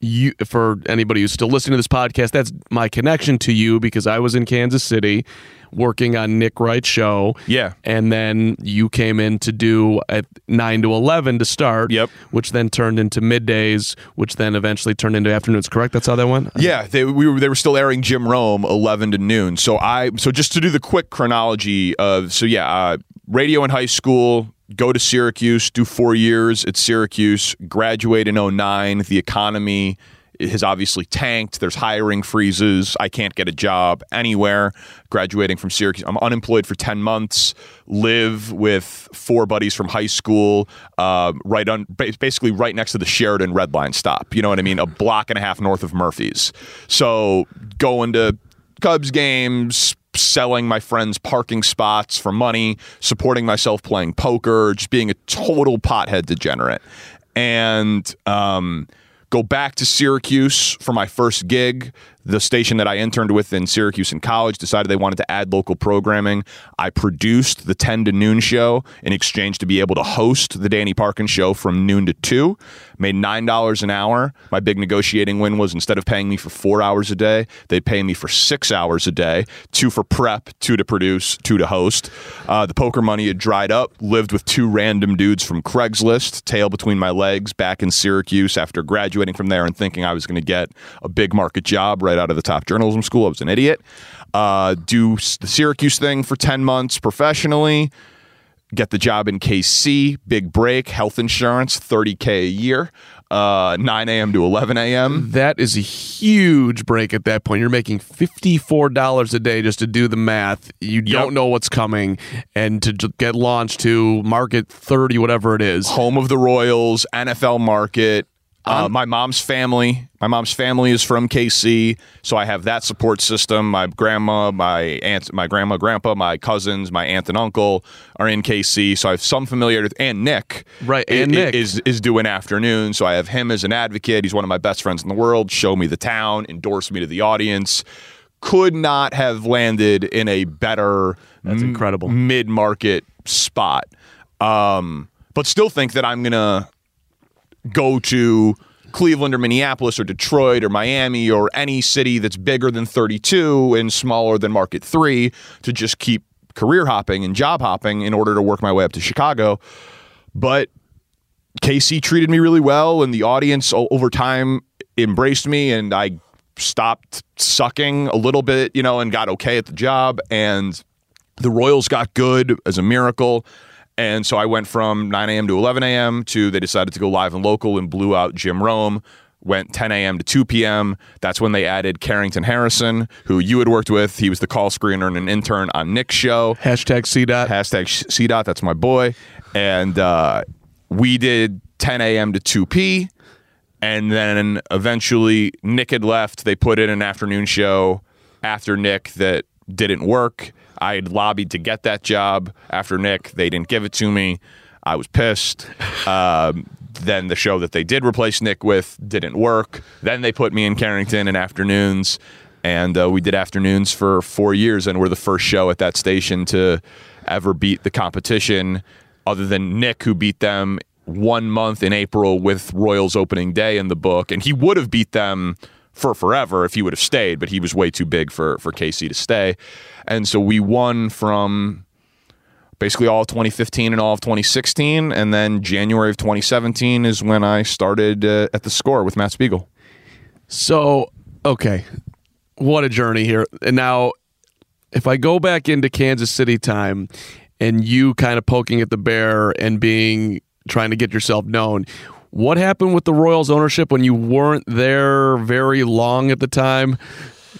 You, for anybody who's still listening to this podcast, that's my connection to you because I was in Kansas City working on Nick Wright's show. Yeah. And then you came in to do at nine to eleven to start, yep. Which then turned into middays, which then eventually turned into afternoons. Correct? That's how that went? Yeah. They, we were, they were still airing Jim Rome eleven to noon. So, I, so just to do the quick chronology of, so yeah, uh, radio in high school. Go to Syracuse, do four years at Syracuse, graduate in oh nine. The economy has obviously tanked. There's hiring freezes. I can't get a job anywhere. Graduating from Syracuse, I'm unemployed for ten months, live with four buddies from high school, uh, right on, basically right next to the Sheridan Red Line stop. You know what I mean? A block and a half north of Murphy's. So going to Cubs games, selling my friends' parking spots for money, supporting myself playing poker, just being a total pothead degenerate. And um, go back to Syracuse for my first gig. The station that I interned with in Syracuse in college decided they wanted to add local programming. I produced the ten to noon show in exchange to be able to host the Danny Parkins show from noon to two. Made nine dollars an hour. My big negotiating win was instead of paying me for four hours a day, they'd pay me for six hours a day, two for prep, two to produce, two to host. Uh, the poker money had dried up, lived with two random dudes from Craigslist, tail between my legs back in Syracuse after graduating from there and thinking I was going to get a big market job right out of the top journalism school. I was an idiot. Uh, do the Syracuse thing for ten months professionally. Get the job in K C. Big break. Health insurance, thirty K a year. Uh, nine a.m. to eleven a.m. That is a huge break at that point. You're making fifty-four dollars a day just to do the math. You yep. don't know what's coming. And to get launched to market thirty, whatever it is. Home of the Royals, N F L market. Uh, my mom's family, my mom's family is from K C, so I have that support system. My grandma, my aunt, my grandma, grandpa, my cousins, my aunt and uncle are in K C, so I have some familiarity with, and Nick, right, and is, Nick is is doing afternoon, so I have him as an advocate. He's one of my best friends in the world. Show me the town, endorse me to the audience. Could not have landed in a better, that's incredible, m- mid-market spot. Um, but still think that I'm gonna go to Cleveland or Minneapolis or Detroit or Miami or any city that's bigger than thirty-two and smaller than Market three to just keep career hopping and job hopping in order to work my way up to Chicago. But K C treated me really well, and the audience over time embraced me, and I stopped sucking a little bit, you know, and got okay at the job. And the Royals got good as a miracle. And so I went from nine a.m. to eleven a.m. to they decided to go live and local and blew out Jim Rome. Went ten a.m. to two p.m. That's when they added Carrington Harrison, who you had worked with. He was the call screener and an intern on Nick's show. Hashtag C DOT. Hashtag C DOT. That's my boy. And uh, we did ten a.m. to two p. And then eventually Nick had left. They put in an afternoon show after Nick that didn't work. I had lobbied to get that job after Nick. They didn't give it to me. I was pissed. Um, then the show that they did replace Nick with didn't work. Then they put me in Carrington in afternoons, and uh, we did afternoons for four years, and we're the first show at that station to ever beat the competition, other than Nick, who beat them one month in April with Royals opening day in the book. And he would have beat them for forever if he would have stayed, but he was way too big for, for K C to stay. And so we won from basically all of twenty fifteen and all of twenty sixteen, and then January of twenty seventeen is when I started uh, at The Score with Matt Spiegel. So, okay, what a journey here. And now, if I go back into Kansas City time and you kind of poking at the bear and being trying to get yourself known, what happened with the Royals ownership when you weren't there very long at the time?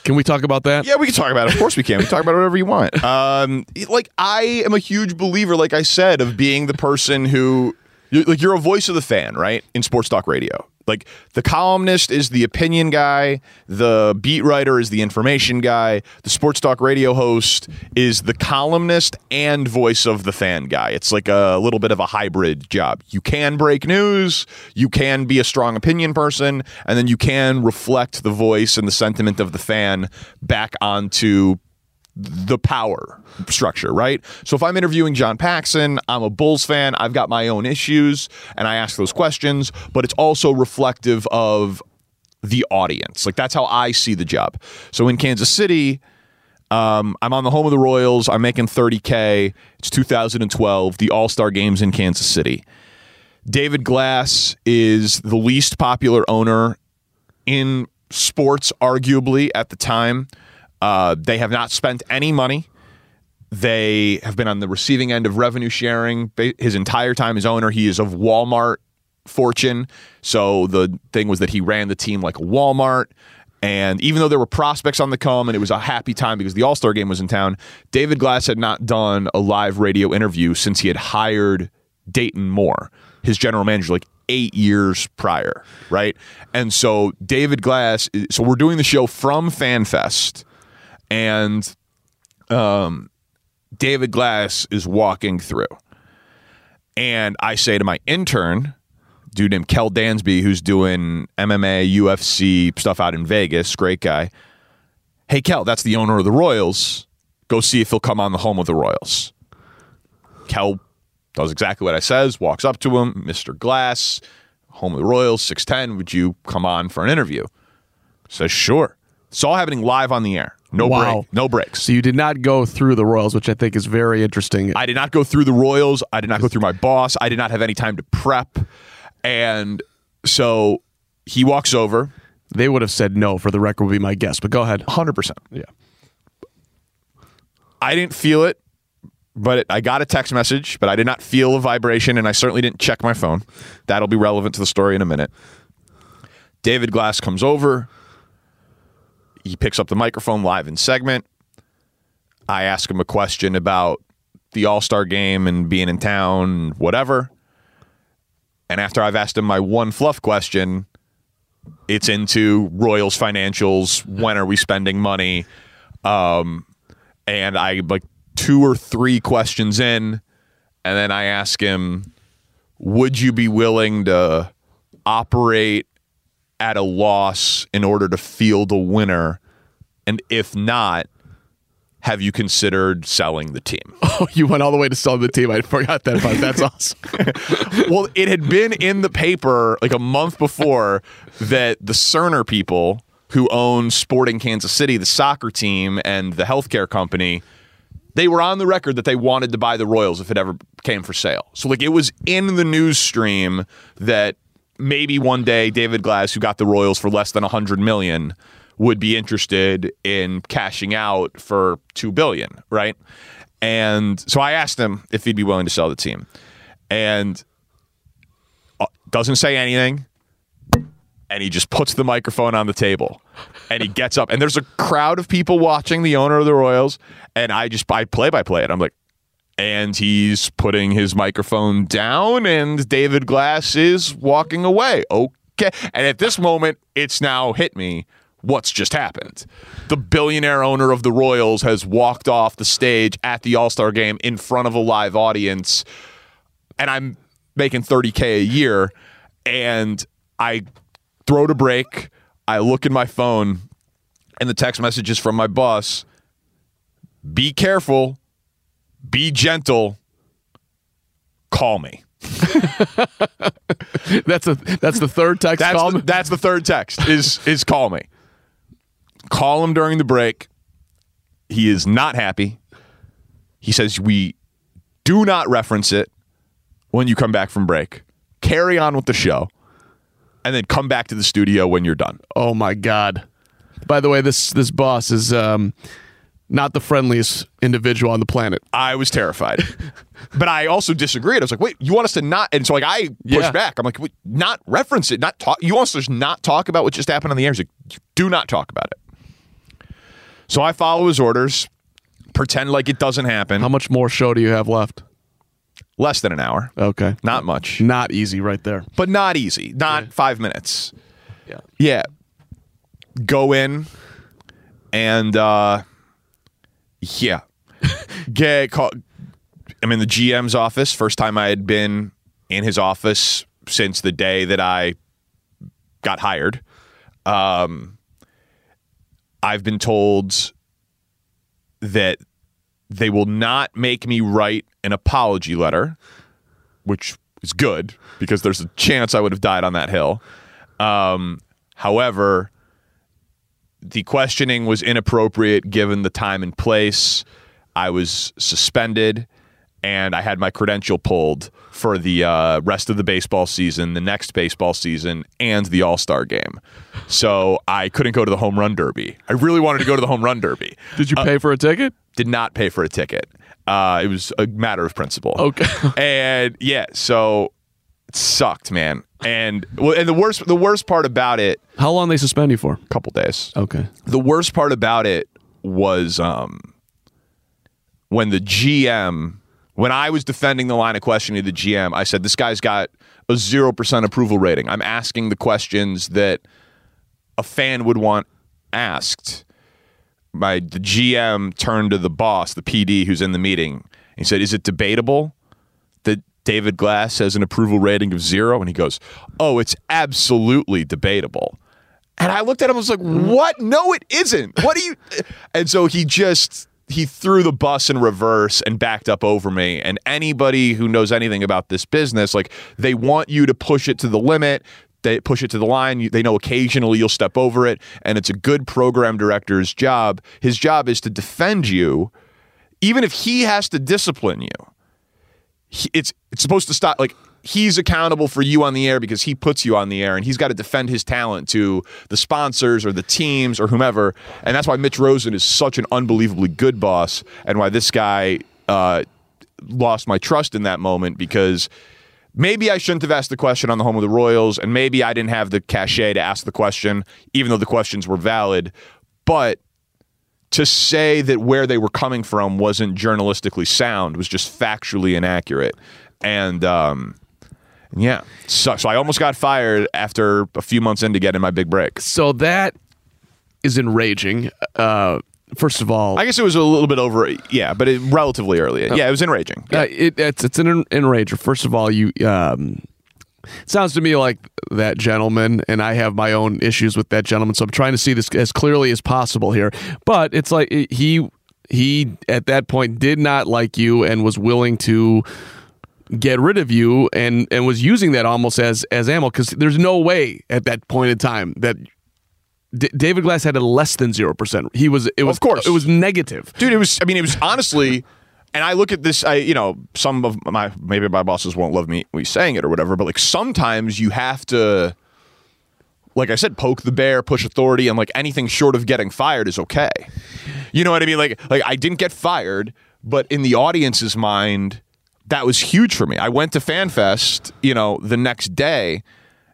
Can we talk about that? Yeah, we can talk about it. Of course we can. We can talk about it whatever you want. Um, like, I am a huge believer, like I said, of being the person who, like, you're a voice of the fan, right, in sports talk radio. Like, the columnist is the opinion guy. The beat writer is the information guy. The sports talk radio host is the columnist and voice of the fan guy. It's like a little bit of a hybrid job. You can break news. You can be a strong opinion person. And then you can reflect the voice and the sentiment of the fan back onto the power structure, right? So if I'm interviewing John Paxson, I'm a Bulls fan, I've got my own issues, and I ask those questions, but it's also reflective of the audience. Like, that's how I see the job. So in Kansas City, um, I'm on the home of the Royals, I'm making thirty K, it's two thousand twelve, the All-Star Game's in Kansas City. David Glass is the least popular owner in sports, arguably, at the time. Uh, they have not spent any money. They have been on the receiving end of revenue sharing his entire time as owner. He is of Walmart fortune. So the thing was that he ran the team like a Walmart. And even though there were prospects on the come and it was a happy time because the All-Star game was in town, David Glass had not done a live radio interview since he had hired Dayton Moore, his general manager, like eight years prior, right? And so David Glass, so we're doing the show from FanFest. And um, David Glass is walking through. And I say to my intern, dude named Kel Dansby, who's doing M M A, U F C stuff out in Vegas, great guy. Hey, Kel, that's the owner of the Royals. Go see if he'll come on the home of the Royals. Kel does exactly what I says, walks up to him, Mister Glass, home of the Royals, six ten, would you come on for an interview? Says, sure. It's all happening live on the air. No wow. break, no breaks. So you did not go through the Royals, which I think is very interesting. I did not go through the Royals. I did not go through my boss. I did not have any time to prep. And so he walks over. They would have said no, for the record, would be my guess. But go ahead. one hundred percent. Yeah. I didn't feel it, but it, I got a text message, but I did not feel a vibration, and I certainly didn't check my phone. That'll be relevant to the story in a minute. David Glass comes over. He picks up the microphone live in segment. I ask him a question about the All-Star game and being in town, whatever. And after I've asked him my one fluff question, it's into Royals financials. When are we spending money? Um, and I like two or three questions in. And then I ask him, would you be willing to operate at a loss in order to field a winner? And if not, have you considered selling the team? Oh, you went all the way to selling the team. I forgot that part. That's awesome. Well, it had been in the paper like a month before that the Cerner people who own Sporting Kansas City, the soccer team and the healthcare company, they were on the record that they wanted to buy the Royals if it ever came for sale. So like it was in the news stream that maybe one day David Glass, who got the Royals for less than one hundred million dollars, would be interested in cashing out for two billion dollars, right? And so I asked him if he'd be willing to sell the team. And doesn't say anything. And he just puts the microphone on the table. And he gets up. And there's a crowd of people watching the owner of the Royals. And I just, I play-by-play it. I'm like, and he's putting his microphone down. And David Glass is walking away. Okay. And at this moment, it's now hit me. What's just happened? The billionaire owner of the Royals has walked off the stage at the All-Star game in front of a live audience, and I'm making thirty K a year, and I throw to break, I look in my phone, and the text message is from my boss, be careful, be gentle, call me. that's a that's the third text that's call the, me? That's the third text, is is call me. Call him during the break. He is not happy. He says, we do not reference it when you come back from break. Carry on with the show. And then come back to the studio when you're done. Oh, my God. By the way, this this boss is um, not the friendliest individual on the planet. I was terrified. But I also disagreed. I was like, wait, you want us to not? And so like, I pushed yeah. back. I'm like, wait, not reference it. Not talk. You want us to just not talk about what just happened on the air? He's like, do not talk about it. So I follow his orders, pretend like it doesn't happen. How much more show do you have left? Less than an hour. Okay. Not much. Not easy right there. But not easy. Not yeah. five minutes. Yeah. Yeah. Go in and, uh, yeah. Get call. I'm in the G M's office. First time I had been in his office since the day that I got hired. Um I've been told that they will not make me write an apology letter, which is good because there's a chance I would have died on that hill. Um, however, the questioning was inappropriate given the time and place. I was suspended, and I had my credential pulled for the uh, rest of the baseball season, the next baseball season, and the All-Star game. So I couldn't go to the Home Run Derby. I really wanted to go to the Home Run Derby. Did you uh, pay for a ticket? Did not pay for a ticket. Uh, it was a matter of principle. Okay. And yeah, so it sucked, man. And well, and the worst the worst part about it. How long did they suspend you for? A couple days. Okay. The worst part about it was um, when the G M. When I was defending the line of questioning to the G M, I said, this guy's got a zero percent approval rating. I'm asking the questions that a fan would want asked. My, the G M turned to the boss, the P D who's in the meeting, and he said, is it debatable that David Glass has an approval rating of zero? And he goes, oh, it's absolutely debatable. And I looked at him, I was like, what? No, it isn't. What do you... And so he just... He threw the bus in reverse and backed up over me. And anybody who knows anything about this business, like, they want you to push it to the limit. They push it to the line. They know occasionally you'll step over it. And it's a good program director's job. His job is to defend you, even if he has to discipline you. He, it's it's supposed to stop. Like, he's accountable for you on the air because he puts you on the air, and he's got to defend his talent to the sponsors or the teams or whomever. And that's why Mitch Rosen is such an unbelievably good boss, and why this guy uh, lost my trust in that moment, because maybe I shouldn't have asked the question on the home of the Royals, and maybe I didn't have the cachet to ask the question, even though the questions were valid. But to say that where they were coming from wasn't journalistically sound was just factually inaccurate. And, um... yeah. So, so I almost got fired after a few months into getting my big break. So that is enraging. Uh, first of all... I guess it was a little bit over... Yeah, but it, relatively early. Uh, yeah, it was enraging. Yeah. Uh, it, it's, it's an enrager. First of all, you... Um, it sounds to me like that gentleman, and I have my own issues with that gentleman, so I'm trying to see this as clearly as possible here. But it's like he he, at that point, did not like you and was willing to... get rid of you, and, and was using that almost as, as ammo, because there's no way at that point in time that D- David Glass had a less than zero percent. He was, it was, of course, it was negative. Dude, it was, I mean, it was honestly, and I look at this, I, you know, some of my, maybe my bosses won't love me saying it or whatever, but like sometimes you have to like I said, poke the bear, push authority, and like anything short of getting fired is okay. You know what I mean? Like, like I didn't get fired, but in the audience's mind, that was huge for me. I went to FanFest, you know, the next day,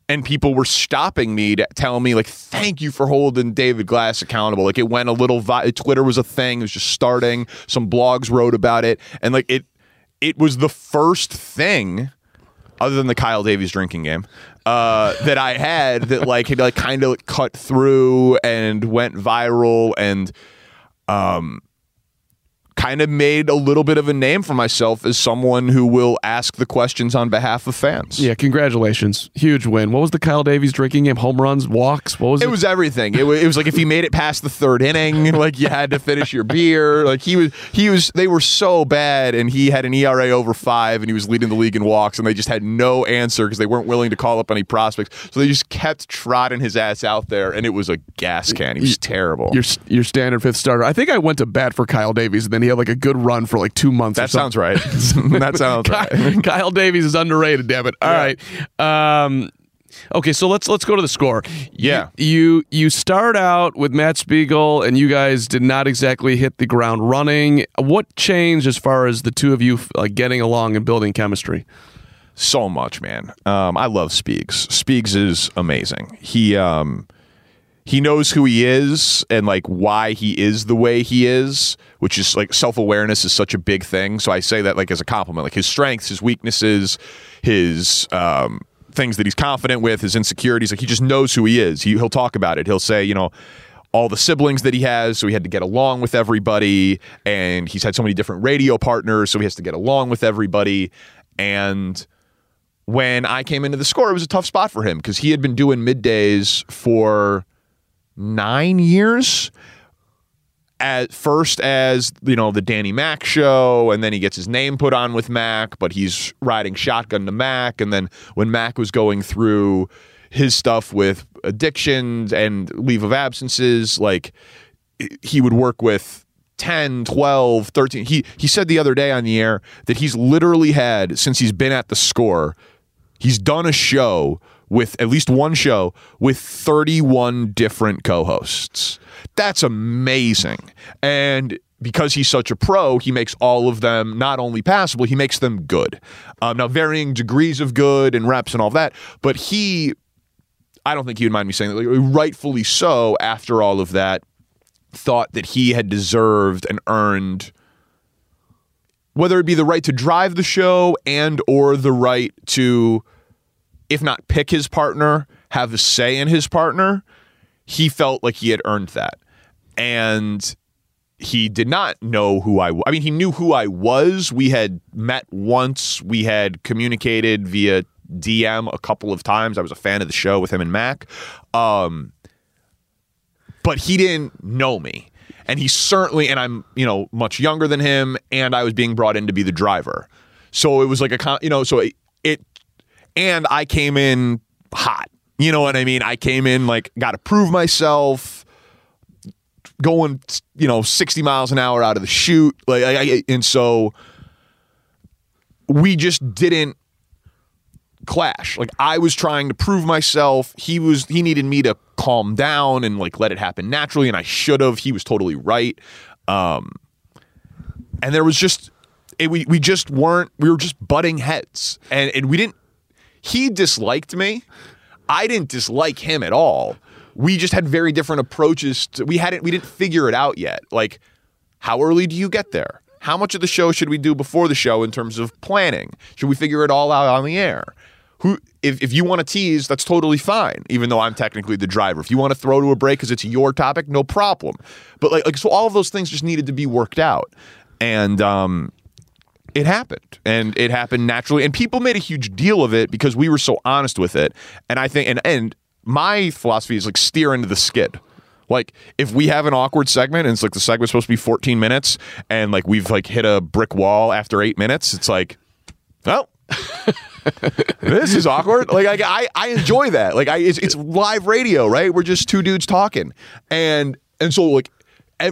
and people were stopping me to tell me, like, thank you for holding David Glass accountable. Like, it went a little, vi- Twitter was a thing. It was just starting. Some blogs wrote about it. And, like, it it was the first thing, other than the Kyle Davies drinking game, uh, that I had that, like, had, like, kind of like, cut through and went viral and um, kind of made a little bit of a name for myself as someone who will ask the questions on behalf of fans. Yeah, congratulations. Huge win. What was the Kyle Davies drinking game? Home runs, walks? What was it? It was everything. It was, it was like if he made it past the third inning, like you had to finish your beer. Like he was, he was, they were so bad, and he had an E R A over five, and he was leading the league in walks, and they just had no answer because they weren't willing to call up any prospects. So they just kept trotting his ass out there, and it was a gas can. He was terrible. Your, your standard fifth starter. I think I went to bat for Kyle Davies, and then he had like a good run for like two months. That or sounds right. That sounds Kyle, right. Kyle Davies is underrated. Damn it. All yeah. right. Um, okay. So let's let's go to the score. Yeah. You, you you start out with Matt Spiegel, and you guys did not exactly hit the ground running. What changed as far as the two of you uh, getting along and building chemistry? So much, man. Um, I love Spiegs. Spiegs is amazing. He um, he knows who he is and like why he is the way he is. Which is like self-awareness is such a big thing. So I say that like as a compliment, like his strengths, his weaknesses, his um, things that he's confident with, his insecurities. Like he just knows who he is. He, he'll talk about it. He'll say, you know, all the siblings that he has. So he had to get along with everybody, and he's had so many different radio partners. So he has to get along with everybody. And when I came into the score, it was a tough spot for him because he had been doing middays for nine years. At first as, you know, the Danny Mac show, and then he gets his name put on with Mac, but he's riding shotgun to Mac. And then when Mac was going through his stuff with addictions and leave of absences, like he would work with ten, twelve, thirteen. He, he said the other day on the air that he's literally had, since he's been at the score, he's done a show with at least one show with thirty-one different co-hosts. That's amazing. And because he's such a pro, he makes all of them not only passable, he makes them good. Um, now, varying degrees of good and reps and all that, but he, I don't think he would mind me saying that, like, rightfully so, after all of that, thought that he had deserved and earned, whether it be the right to drive the show and or the right to, if not pick his partner, have a say in his partner. He felt like he had earned that, and he did not know who I was. I mean, he knew who I was. We had met once. We had communicated via D M a couple of times. I was a fan of the show with him and Mac, um, but he didn't know me, and he certainly, and I'm, you know, much younger than him, and I was being brought in to be the driver. So it was like a, you know, so it, it and I came in hot. You know what I mean? I came in like, got to prove myself, going, you know, sixty miles an hour out of the chute. Like, I, I, and so we just didn't clash. Like, I was trying to prove myself. He was, he needed me to calm down and like let it happen naturally. And I should have. He was totally right. Um, and there was just, it, we we just weren't. We were just butting heads, and and we didn't. He disliked me. I didn't dislike him at all. We just had very different approaches. To, we hadn't, we didn't figure it out yet. Like, how early do you get there? How much of the show should we do before the show in terms of planning? Should we figure it all out on the air? Who, if, if you want to tease, that's totally fine, even though I'm technically the driver. If you want to throw to a break because it's your topic, no problem. But like, like, so all of those things just needed to be worked out. And, um, it happened, and it happened naturally, and people made a huge deal of it because we were so honest with it. And I think, and and my philosophy is like steer into the skid. Like if we have an awkward segment, and it's like the segment's supposed to be fourteen minutes, and like we've like hit a brick wall after eight minutes, it's like, well, this is awkward. Like I, I I enjoy that. Like I, it's, it's live radio, right? We're just two dudes talking, and and so like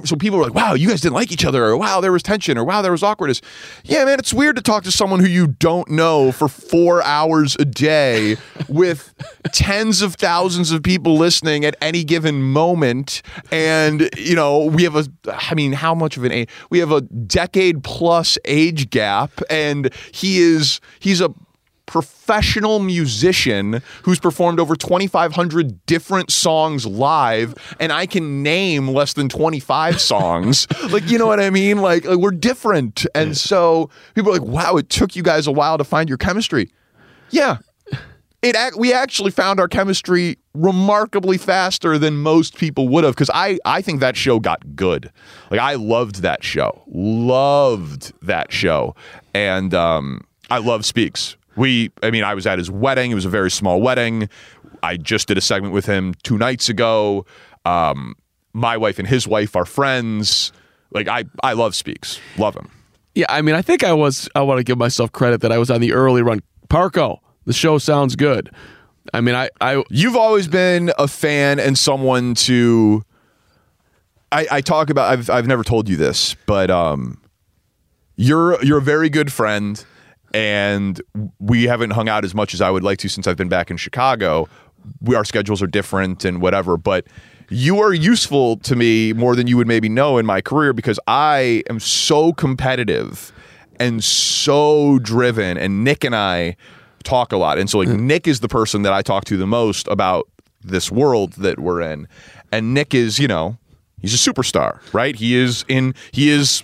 so people were like, wow, you guys didn't like each other, or wow, there was tension, or wow, there was awkwardness. Yeah, man, it's weird to talk to someone who you don't know for four hours a day with tens of thousands of people listening at any given moment. And, you know, we have a, I mean, how much of an age? We have a decade plus age gap, and he is, he's a professional musician who's performed over twenty-five hundred different songs live, and I can name less than twenty-five songs. Like, you know what I mean? Like, like, we're different. And so people are like, wow, it took you guys a while to find your chemistry. Yeah. It we actually found our chemistry remarkably faster than most people would have, because I, I think that show got good. Like, I loved that show. Loved that show. And um, I love Speaks. We, I mean, I was at his wedding. It was a very small wedding. I just did a segment with him two nights ago. Um, my wife and his wife are friends. Like, I, I love Speaks. Love him. Yeah, I mean, I think I was, I want to give myself credit that I was on the early run. Parco, the show sounds good. I mean, I, I you've always been a fan and someone to, I, I talk about, I've, I've never told you this, but um, you're, you're a very good friend. And we haven't hung out as much as I would like to since I've been back in Chicago. We, our schedules are different and whatever, but you are useful to me more than you would maybe know in my career, because I am so competitive and so driven, and Nick and I talk a lot. And so, like, mm. Nick is the person that I talk to the most about this world that we're in. And Nick is, you know, he's a superstar, right? He is in, he is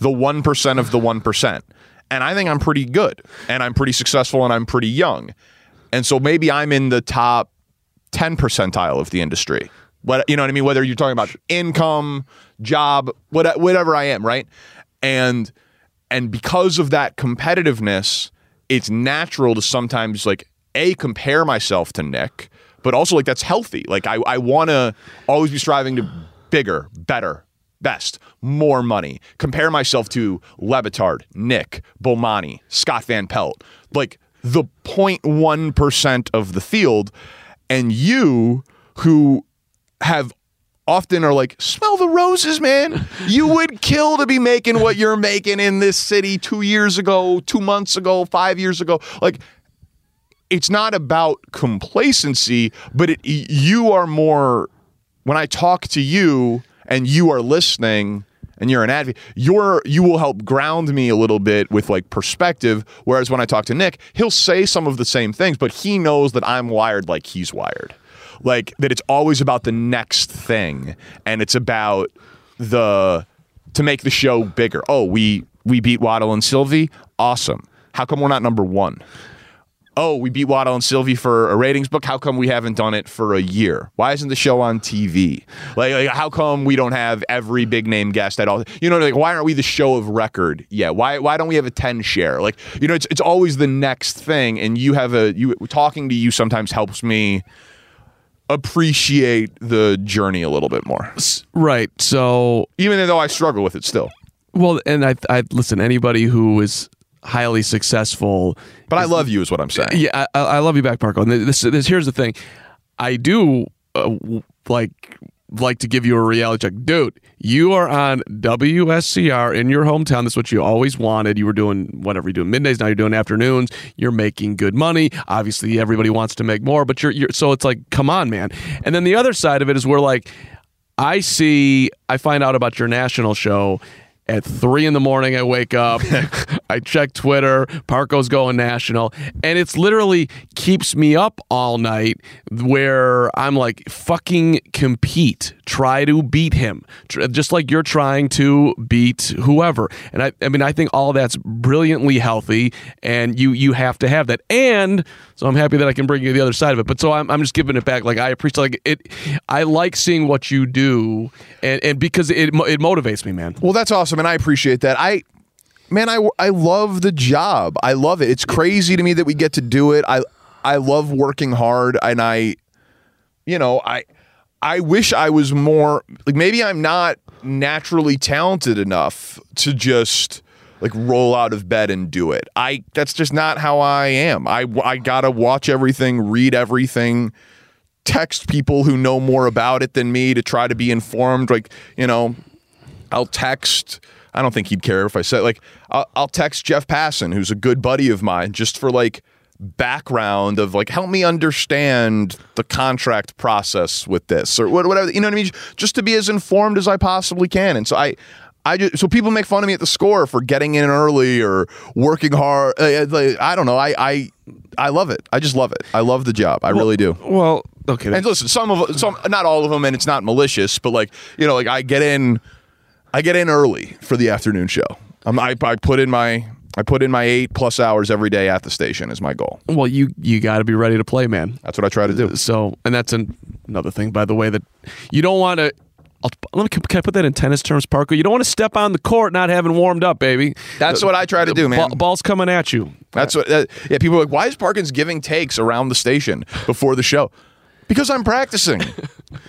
the one percent of the one percent. And I think I'm pretty good, and I'm pretty successful, and I'm pretty young. And so maybe I'm in the top ten percentile of the industry. What, you know what I mean? Whether you're talking about income, job, what, whatever I am, right? And and because of that competitiveness, it's natural to sometimes, like, A, compare myself to Nick, but also, like, that's healthy. Like, I, I want to always be striving to bigger, better, best, more money. Compare myself to Lebitard, Nick, Bomani, Scott Van Pelt, like the zero point one percent of the field. And you, who have often are like, smell the roses, man. You would kill to be making what you're making in this city two years ago, two months ago, five years ago. Like, it's not about complacency, but it, you are more, when I talk to you, and you are listening, and you're an advocate, you're, you will help ground me a little bit with, like, perspective, whereas when I talk to Nick, he'll say some of the same things, but he knows that I'm wired like he's wired. Like, that it's always about the next thing, and it's about the, to make the show bigger. Oh, we, we beat Waddle and Sylvie? Awesome. How come we're not number one? Oh, we beat Waddle and Sylvie for a ratings book. How come we haven't done it for a year? Why isn't the show on T V? Like, like how come we don't have every big name guest at all? You know, like, why aren't we the show of record yet? Why why don't we have a ten share? Like, you know, it's it's always the next thing. And you have a you talking to you sometimes helps me appreciate the journey a little bit more. Right. So even though I struggle with it still. Well, and I I listen. Anybody who is highly successful, but I love you is what I'm saying. Yeah, I, I love you back, Marco. And this, this here's the thing, I do uh, like like to give you a reality check, dude. You are on W S C R in your hometown. That's what you always wanted. You were doing whatever you do in middays. Now you're doing afternoons. You're making good money. Obviously, everybody wants to make more, but you're you're so it's like, come on, man. And then the other side of it is we're like, I see, I find out about your national show. At three in the morning, I wake up, I check Twitter, Parco's going national, and it's literally keeps me up all night where I'm like, fucking compete. Try to beat him, just like you're trying to beat whoever. And I, I mean, I think all that's brilliantly healthy, and you you have to have that. And so I'm happy that I can bring you the other side of it. But so I'm, I'm just giving it back. Like, I appreciate like it. I like seeing what you do, and, and because it it motivates me, man. Well, that's awesome, and I appreciate that. I. Man, I, I love the job. I love it. It's crazy to me that we get to do it. I I love working hard, and I, you know, I I wish I was more, like, maybe I'm not naturally talented enough to just, like, roll out of bed and do it. I that's just not how I am. I, I gotta watch everything, read everything, text people who know more about it than me to try to be informed. Like, you know, I'll text. I don't think he'd care if I said, like, I'll, I'll text Jeff Passan, who's a good buddy of mine, just for, like, background of, like, help me understand the contract process with this or whatever. You know what I mean? Just to be as informed as I possibly can. And so I... I just, so people make fun of me at the score for getting in early or working hard. I don't know. I I, I love it. I just love it. I love the job. I well, really do. Well, okay. And listen, some of some, not all of them, and it's not malicious, but like you know, like I get in, I get in early for the afternoon show. I'm, I I put in my. I put in my eight plus hours every day at the station is my goal. Well, you you got to be ready to play, man. That's what I try to do. So, and that's an, another thing, by the way, that you don't want to. I'll, let me can I put that in tennis terms, Parker? You don't want to step on the court not having warmed up, baby. That's the, what I try to do, man. Ball, ball's coming at you. That's what. Uh, yeah, people are like, why is Parkins giving takes around the station before the show? Because I'm practicing.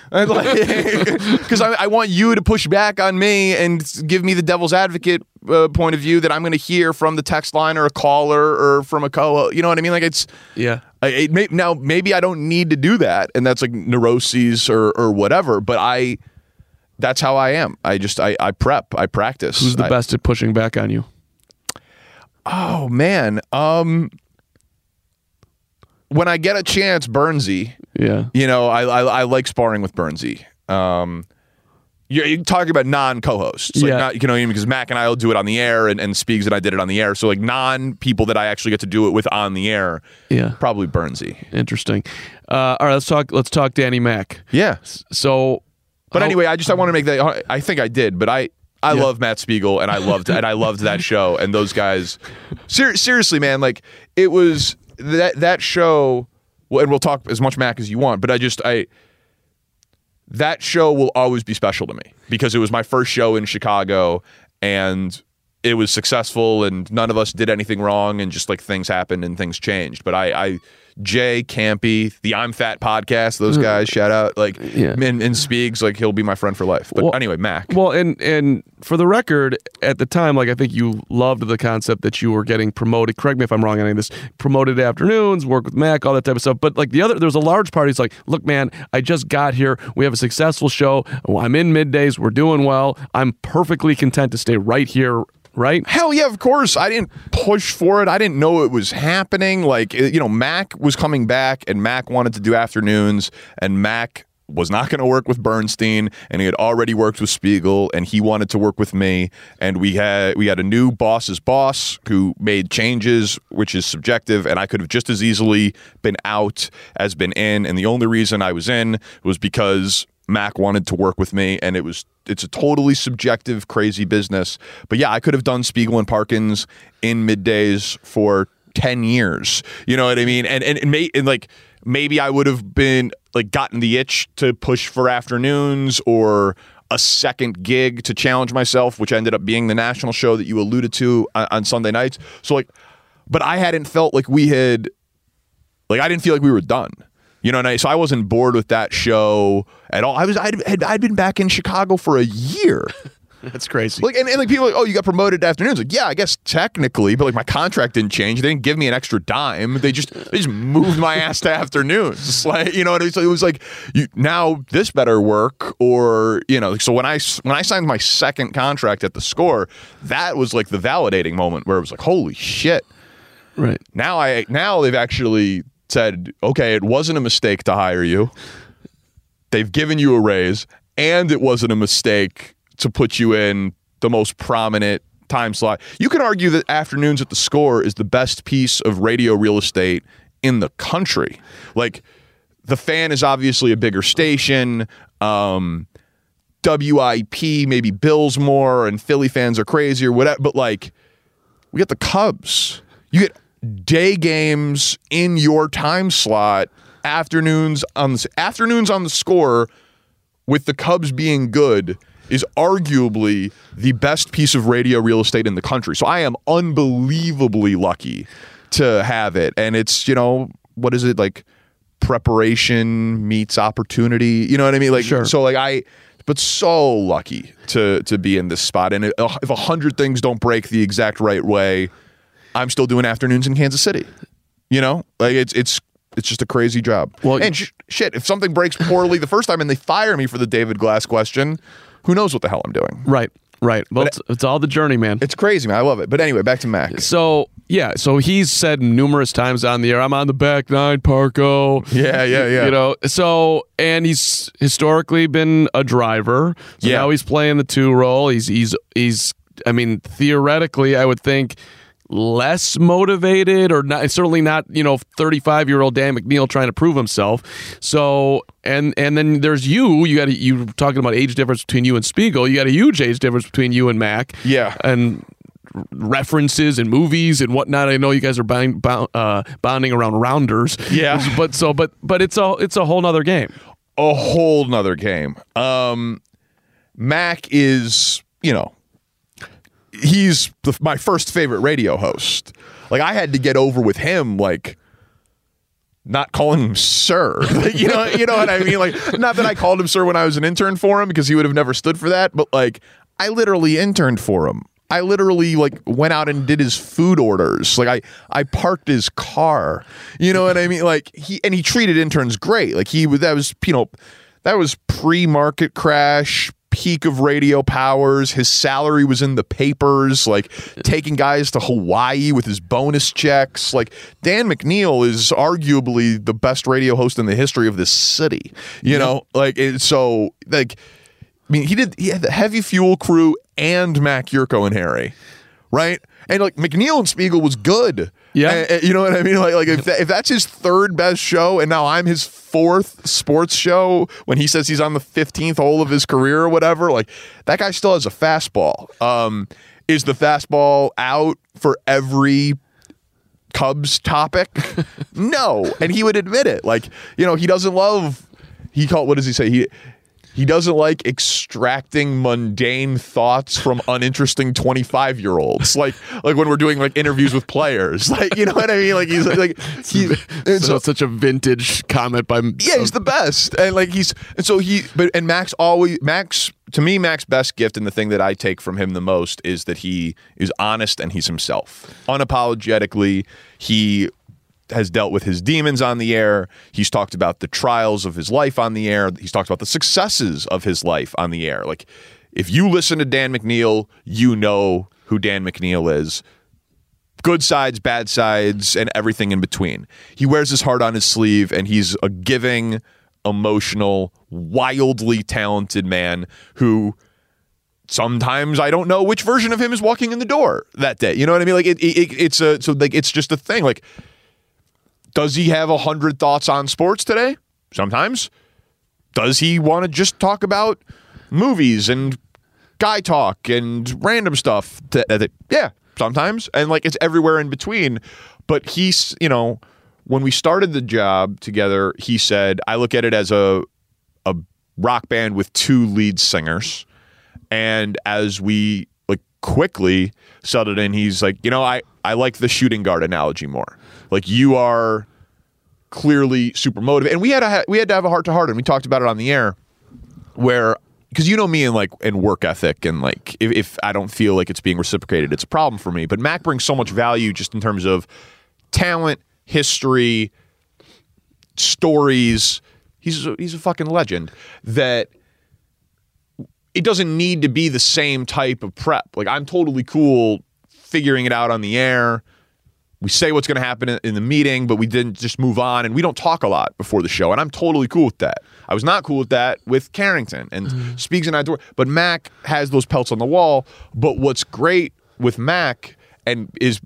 Because like, I, I want you to push back on me and give me the devil's advocate uh, point of view that I'm going to hear from the text line or a caller or from a co. You know what I mean? Like it's yeah. I, it may, now maybe I don't need to do that, and that's like neuroses or or whatever. But I. That's how I am. I just, I, I prep, I practice. Who's the I, best at pushing back on you? Oh, man. Um, when I get a chance, Burnsy. Yeah. You know, I I, I like sparring with Burnsy. Um, you're, you're talking about non-co-hosts. Like yeah. Not, you know, because Mac and I will do it on the air, and, and Speegs and I did it on the air. So, like, non-people that I actually get to do it with on the air. Yeah. Probably Burnsy. Interesting. Uh, all right, let's talk, let's talk Danny Mac. Yeah. So... But anyway, I just I want to make that. I think I did, but I, I yeah. love Matt Spiegel and I loved and I loved that show and those guys. Ser- seriously, man, like it was that that show. And we'll talk as much Mac as you want, but I just I that show will always be special to me because it was my first show in Chicago and it was successful and none of us did anything wrong and just like things happened and things changed. But I. I Jay, Campy, the I'm Fat podcast, those guys, shout out. Like, yeah. and, and Speegs, like, he'll be my friend for life. But well, anyway, Mac. Well, and and for the record, at the time, like, I think you loved the concept that you were getting promoted. Correct me if I'm wrong on any of this. Promoted afternoons, work with Mac, all that type of stuff. But, like, the other, there was a large part. He's like, look, man, I just got here. We have a successful show. I'm in middays. We're doing well. I'm perfectly content to stay right here. Right? Hell yeah, of course. I didn't push for it. I didn't know it was happening. Like, you know, Mac was coming back, and Mac wanted to do afternoons, and Mac was not going to work with Bernstein, and he had already worked with Spiegel, and he wanted to work with me. And we had we had a new boss's boss who made changes, which is subjective, and I could have just as easily been out as been in. And the only reason I was in was because Mac wanted to work with me, and it was it's a totally subjective, crazy business. But yeah, I could have done Spiegel and Parkins in middays for ten years. You know what I mean? And and, and, may, and like maybe I would have been like gotten the itch to push for afternoons or a second gig to challenge myself, which ended up being the national show that you alluded to on, on Sunday nights. So like, but I hadn't felt like we had, like I didn't feel like we were done. You know, and I, so I wasn't bored with that show at all. I was, I'd, I'd, I'd been back in Chicago for a year. That's crazy. Like, and, and like people are like, oh, you got promoted to afternoons. Like, yeah, I guess technically, but like my contract didn't change. They didn't give me an extra dime. They just, they just moved my ass to afternoons. Like, you know, and it was, it was like, you, now this better work, or you know. So when I when I signed my second contract at the Score, that was like the validating moment where it was like, holy shit. Right now, I now they've actually said, okay, it wasn't a mistake to hire you. They've given you a raise, and it wasn't a mistake to put you in the most prominent time slot. You can argue that afternoons at the Score is the best piece of radio real estate in the country. Like, the Fan is obviously a bigger station. Um, W I P maybe bills more, and Philly fans are crazy or whatever. But, like, we get the Cubs. You get day games in your time slot, afternoons on the, afternoons on the Score with the Cubs being good is arguably the best piece of radio real estate in the country. So I am unbelievably lucky to have it. And it's, you know, what is it, like preparation meets opportunity, you know what I mean? Like, sure. So like I, but so lucky to to be in this spot. And if a hundred things don't break the exact right way, I'm still doing afternoons in Kansas City, you know. Like it's it's it's just a crazy job. Well, and sh- shit, if something breaks poorly the first time and they fire me for the David Glass question, who knows what the hell I'm doing? Right. Right. Well, it's, it's all the journey, man. It's crazy, man. I love it. But anyway, back to Mac. So, yeah. So he's said numerous times on the air, I'm on the back nine, Parko. Yeah, yeah, yeah. You know, so, and he's historically been a driver. So yeah. Now he's playing the two role. He's, he's, he's, I mean, theoretically, I would think less motivated or not, certainly not, you know, thirty-five-year-old Dan McNeil trying to prove himself. So, and and then there's you. You got you talking about age difference between you and Spiegel. You got a huge age difference between you and Mac. Yeah. And references and movies and whatnot. I know you guys are bond, bond, uh, bonding around Rounders. Yeah. But so, but but it's a it's a whole nother game. A whole nother game. Um, Mac is, you know. He's the, my first favorite radio host. Like, I had to get over with him, like, not calling him sir. you know, you know what I mean? Like, not that I called him sir when I was an intern for him, because he would have never stood for that. But, like, I literally interned for him. I literally, like, went out and did his food orders. Like, I, I parked his car. You know what I mean? Like, he and he treated interns great. Like, he that was, you know, that was pre-market crash, peak of radio powers. His salary was in the papers, like taking guys to Hawaii with his bonus checks. Like, Dan McNeil is arguably the best radio host in the history of this city. You know, like, it, so like, I mean, he did, he had the Heavy Fuel crew and Mac, Yurko, and Harry. Right. And like McNeil and Spiegel was good. Yeah. And, and, you know what I mean? Like, like if, that, if that's his third best show and now I'm his fourth sports show when he says he's on the fifteenth hole of his career or whatever, like that guy still has a fastball. Um, is the fastball out for every Cubs topic? No. And he would admit it. Like, you know, he doesn't love, he called, what does he say? He, He doesn't like extracting mundane thoughts from uninteresting twenty-five-year-olds, like like when we're doing like interviews with players, like you know what I mean. Like he's like he, so, so such a vintage comment by yeah, he's the best, and like he's and so he but and Max always Max to me Max's best gift and the thing that I take from him the most is that he is honest and he's himself unapologetically. He has dealt with his demons on the air. He's talked about the trials of his life on the air. He's talked about the successes of his life on the air. Like, if you listen to Dan McNeil, you know who Dan McNeil is. Good sides, bad sides, and everything in between. He wears his heart on his sleeve, and he's a giving, emotional, wildly talented man who sometimes I don't know which version of him is walking in the door that day. You know what I mean? Like, it, it, it's a so like it's just a thing. Like, does he have a hundred thoughts on sports today? Sometimes. Does he want to just talk about movies and guy talk and random stuff? To, to, yeah, sometimes. And like it's everywhere in between. But he's, you know, when we started the job together, he said, I look at it as a a rock band with two lead singers. And as we like quickly settled in, he's like, you know, I, I like the shooting guard analogy more. Like, you are clearly super motivated, and we had a we had to have a heart to heart, and we talked about it on the air, where because you know me and like and work ethic, and like if, if I don't feel like it's being reciprocated, it's a problem for me. But Mac brings so much value just in terms of talent, history, stories. He's a, he's a fucking legend that it doesn't need to be the same type of prep. Like, I'm totally cool figuring it out on the air. We say what's going to happen in the meeting, but we didn't just move on, and we don't talk a lot before the show, and I'm totally cool with that. I was not cool with that with Carrington, and mm-hmm. Speaks and I adore, but Mac has those pelts on the wall, but what's great with Mac and is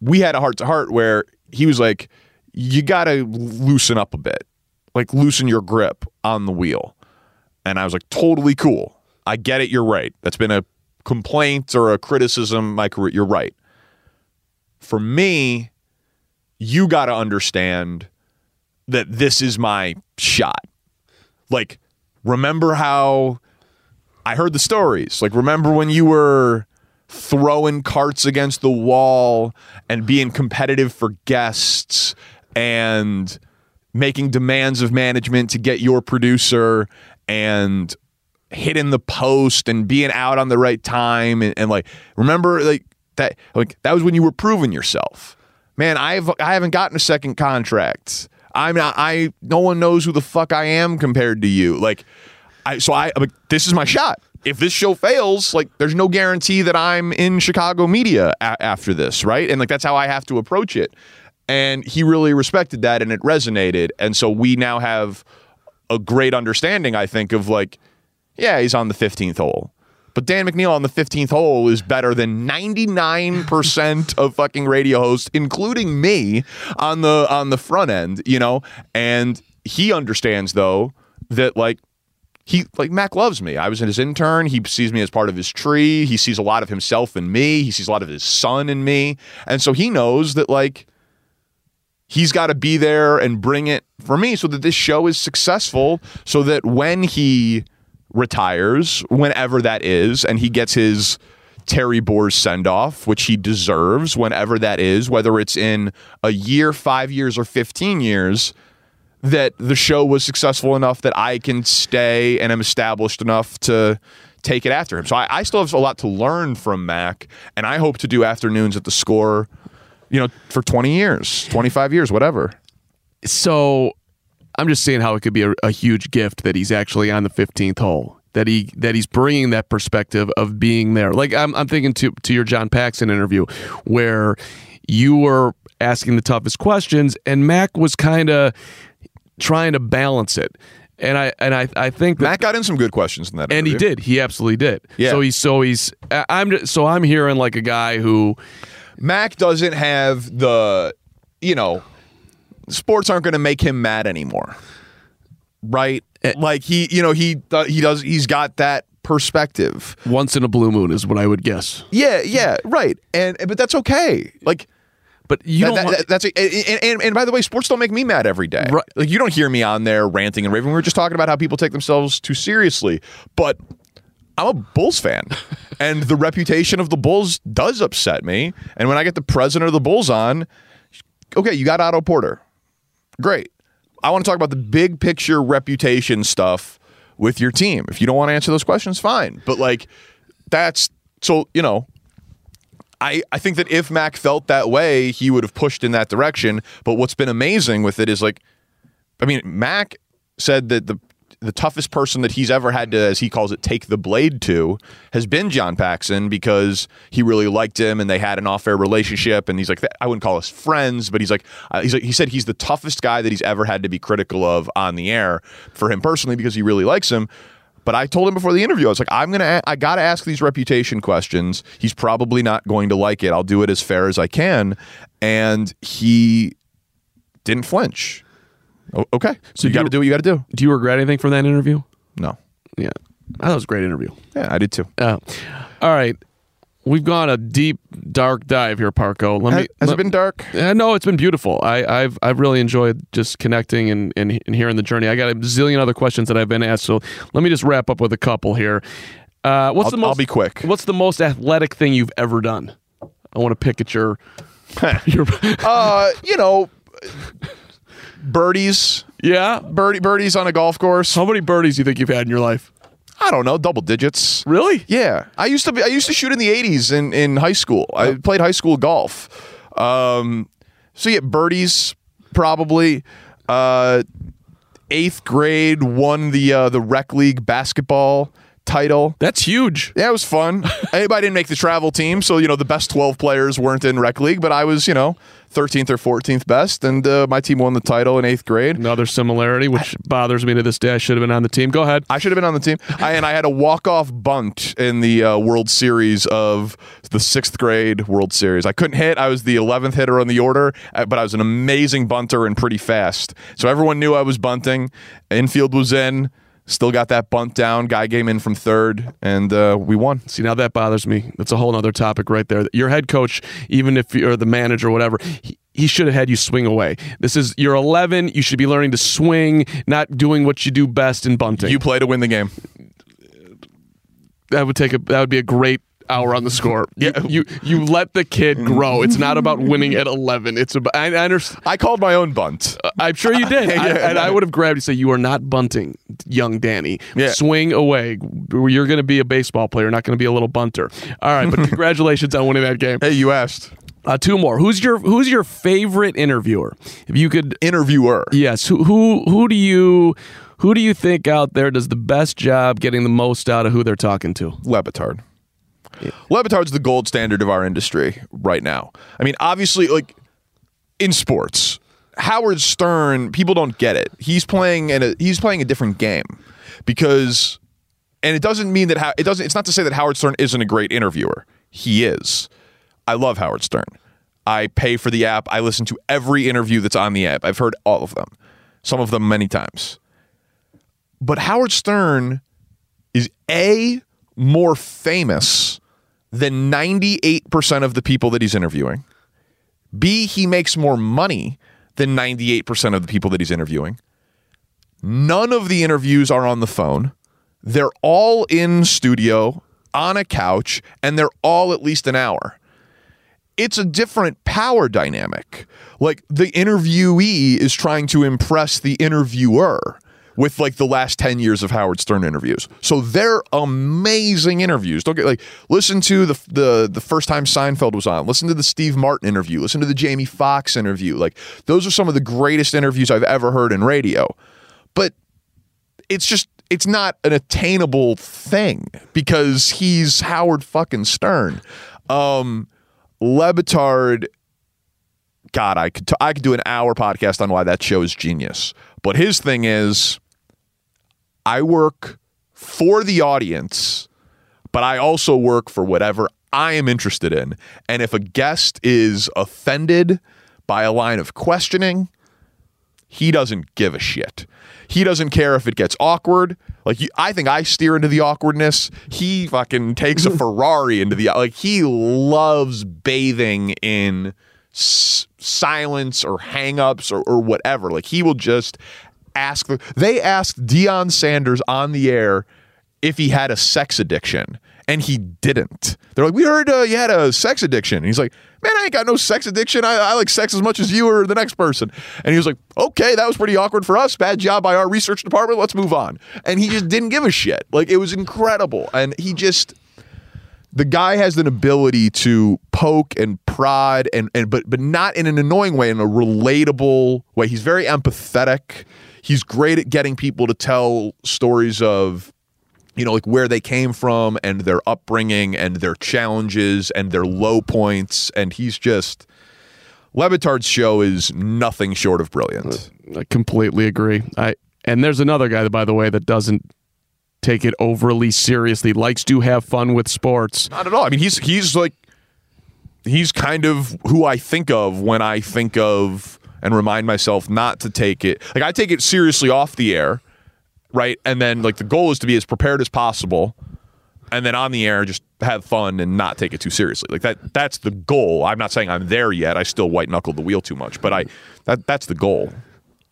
we had a heart-to-heart where he was like, you got to loosen up a bit, like loosen your grip on the wheel, and I was like, totally cool. I get it, you're right. That's been a complaint or a criticism my career, you're right. For me, you got to understand that this is my shot. Like, remember how I heard the stories. Like, remember when you were throwing carts against the wall and being competitive for guests and making demands of management to get your producer and hitting the post and being out on the right time. And, and like, remember, like, That like that was when you were proving yourself, man. I've I haven't gotten a second contract. I'm not. I no one knows who the fuck I am compared to you. Like, I so I I'm like, this is my shot. if this show fails, like, there's no guarantee that I'm in Chicago media a- after this, right? And, like, that's how I have to approach it. And he really respected that, and it resonated. And so we now have a great understanding, I think, of, like, yeah, he's on the fifteenth hole. But Dan McNeil on the fifteenth hole is better than ninety-nine percent of fucking radio hosts, including me, on the on the front end, you know? And he understands, though, that, like, He like Mac loves me. I was his intern. He sees me as part of his tree. He sees a lot of himself in me. He sees a lot of his son in me. And so he knows that, like, he's got to be there and bring it for me so that this show is successful, so that when he retires, whenever that is, and he gets his Terry Boers send-off, which he deserves whenever that is, whether it's in a year, five years, or fifteen years, that the show was successful enough that I can stay and am established enough to take it after him. So I, I still have a lot to learn from Mac, and I hope to do afternoons at the Score, you know, for twenty years, twenty-five years, whatever. So I'm just seeing how it could be a, a huge gift that he's actually on the fifteenth hole, that he that he's bringing that perspective of being there. Like, I'm I'm thinking to to your John Paxson interview where you were asking the toughest questions, and Mac was kind of trying to balance it. And I and I, I think that Matt got in some good questions in that interview. And he did. He absolutely did. Yeah. So he's so he's I'm just, so I'm hearing like a guy who Mac doesn't have the, you know, sports aren't going to make him mad anymore. Right? It, like he, you know, he he does he's got that perspective. Once in a blue moon is what I would guess. Yeah, yeah, right. And but that's okay. Like But you that, don't that, want- that's a, and, and and by the way, sports don't make me mad every day. Right. Like, you don't hear me on there ranting and raving. We were just talking about how people take themselves too seriously. But I'm a Bulls fan, and the reputation of the Bulls does upset me. And when I get the president of the Bulls on, okay, you got Otto Porter, great. I want to talk about the big picture reputation stuff with your team. If you don't want to answer those questions, fine. But like, that's so you know. I, I think that if Mac felt that way, he would have pushed in that direction. But what's been amazing with it is, like, I mean, Mac said that the the toughest person that he's ever had to, as he calls it, take the blade to has been John Paxson, because he really liked him and they had an off-air relationship. And he's like, I wouldn't call us friends, but he's like, uh, he's like, he said he's the toughest guy that he's ever had to be critical of on the air for him personally, because he really likes him. But I told him before the interview, I was like, I'm going to, I got to ask these reputation questions. He's probably not going to like it. I'll do it as fair as I can. And he didn't flinch. O- okay. So you got to do what you got to do. Do you regret anything from that interview? No. Yeah. That was a great interview. Yeah, I did too. Uh, all right. We've gone a deep, dark dive here, Parco. Let me, Has let, it been dark? Uh, no, it's been beautiful. I, I've I've really enjoyed just connecting and, and, and hearing the journey. I got a zillion other questions that I've been asked, so let me just wrap up with a couple here. Uh, what's I'll, the most, I'll be quick. What's the most athletic thing you've ever done? I want to pick at your... your uh, you know, birdies. Yeah? Birdie, birdies on a golf course. How many birdies do you think you've had in your life? I don't know, double digits. Really? Yeah. I used to be, I used to shoot in the eighties in, in high school. I played high school golf. Um, so yeah, birdies probably. Uh, eighth grade won the uh, the rec league basketball title. That's huge. Yeah, it was fun. Anybody didn't make the travel team, so you know the best twelve players weren't in rec league, but I was, you know, thirteenth or fourteenth best, and uh, my team won the title in eighth grade. Another similarity, which bothers me to this day. I should have been on the team. Go ahead. I should have been on the team. I, and I had a walk-off bunt in the uh, World Series of the sixth grade World Series. I couldn't hit. I was the eleventh hitter on the order, but I was an amazing bunter and pretty fast. So everyone knew I was bunting. Infield was in. Still got that bunt down. Guy came in from third, and uh, we won. See, now that bothers me. That's a whole other topic right there. Your head coach, even if you're the manager or whatever, he, he should have had you swing away. This is, you're eleven. You should be learning to swing, not doing what you do best in bunting. You play to win the game. That would take a. That would be a great hour on the Score. Yeah. You, you you let the kid grow. It's not about winning at eleven. It's about. I, I understand. I called my own bunt. Uh, I'm sure you did. yeah, I, and yeah. I would have grabbed you and said, "You are not bunting, young Danny. Yeah. Swing away. You're going to be a baseball player, not going to be a little bunter." All right, but congratulations on winning that game. Hey, you asked. Uh, two more. Who's your Who's your favorite interviewer? If you could interviewer, yes. Who who who do you who do you think out there does the best job getting the most out of who they're talking to? Lebitard. Yeah. Lebitard's the gold standard of our industry right now. I mean, obviously, like in sports, Howard Stern, people don't get it. He's playing in a he's playing a different game because, and it doesn't mean that it doesn't. It's not to say that Howard Stern isn't a great interviewer. He is. I love Howard Stern. I pay for the app. I listen to every interview that's on the app. I've heard all of them, some of them many times. But Howard Stern is A, more famous than ninety-eight percent of the people that he's interviewing. B, he makes more money than ninety-eight percent of the people that he's interviewing. None of the interviews are on the phone. They're all in studio, on a couch, and they're all at least an hour. It's a different power dynamic. Like the interviewee is trying to impress the interviewer with like the last ten years of Howard Stern interviews. So they're amazing interviews. Don't get like listen to the the the first time Seinfeld was on. Listen to the Steve Martin interview. Listen to the Jamie Foxx interview. Like those are some of the greatest interviews I've ever heard in radio. But it's just it's not an attainable thing because he's Howard fucking Stern. Um Lebitard, God, I could t- I could do an hour podcast on why that show is genius. But his thing is, I work for the audience, but I also work for whatever I am interested in. And if a guest is offended by a line of questioning, he doesn't give a shit. He doesn't care if it gets awkward. Like I think I steer into the awkwardness. He fucking takes a Ferrari into the like. He loves bathing in s- silence or hangups or, or whatever. Like he will just ask. The, they asked Deion Sanders on the air if he had a sex addiction, and he didn't. They're like, we heard uh, you had a sex addiction. And he's like, man, I ain't got no sex addiction. I, I like sex as much as you or the next person. And he was like, okay, that was pretty awkward for us. Bad job by our research department. Let's move on. And he just didn't give a shit. Like, it was incredible. And he just, the guy has an ability to poke and prod, and, and but but not in an annoying way, in a relatable way. He's very empathetic. He's great at getting people to tell stories of, you know, like where they came from and their upbringing and their challenges and their low points. And he's just, Lebitard's show is nothing short of brilliant. I completely agree. I And there's another guy, by the way, that doesn't take it overly seriously, likes to have fun with sports. Not at all. I mean, he's he's like, he's kind of who I think of when I think of and remind myself not to take it. Like I take it seriously off the air. Right, and then like the goal is to be as prepared as possible, and then on the air just have fun and not take it too seriously. Like that, that's the goal. I'm not saying I'm there yet. I still white knuckle the wheel too much, but I that that's the goal.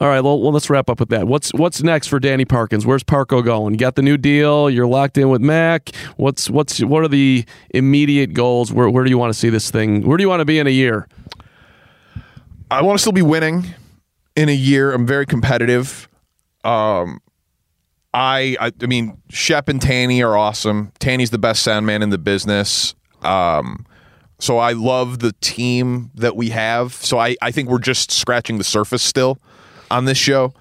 All right, well, well, let's wrap up with that. What's what's next for Danny Parkins? Where's Parco going? You got the new deal. You're locked in with Mac. What's what's what are the immediate goals? Where where do you want to see this thing? Where do you want to be in a year? I want to still be winning in a year. I'm very competitive. Um. I, I I mean, Shep and Tanny are awesome. Tanny's the best sound man in the business. Um, so I love the team that we have. So I, I think we're just scratching the surface still on this show.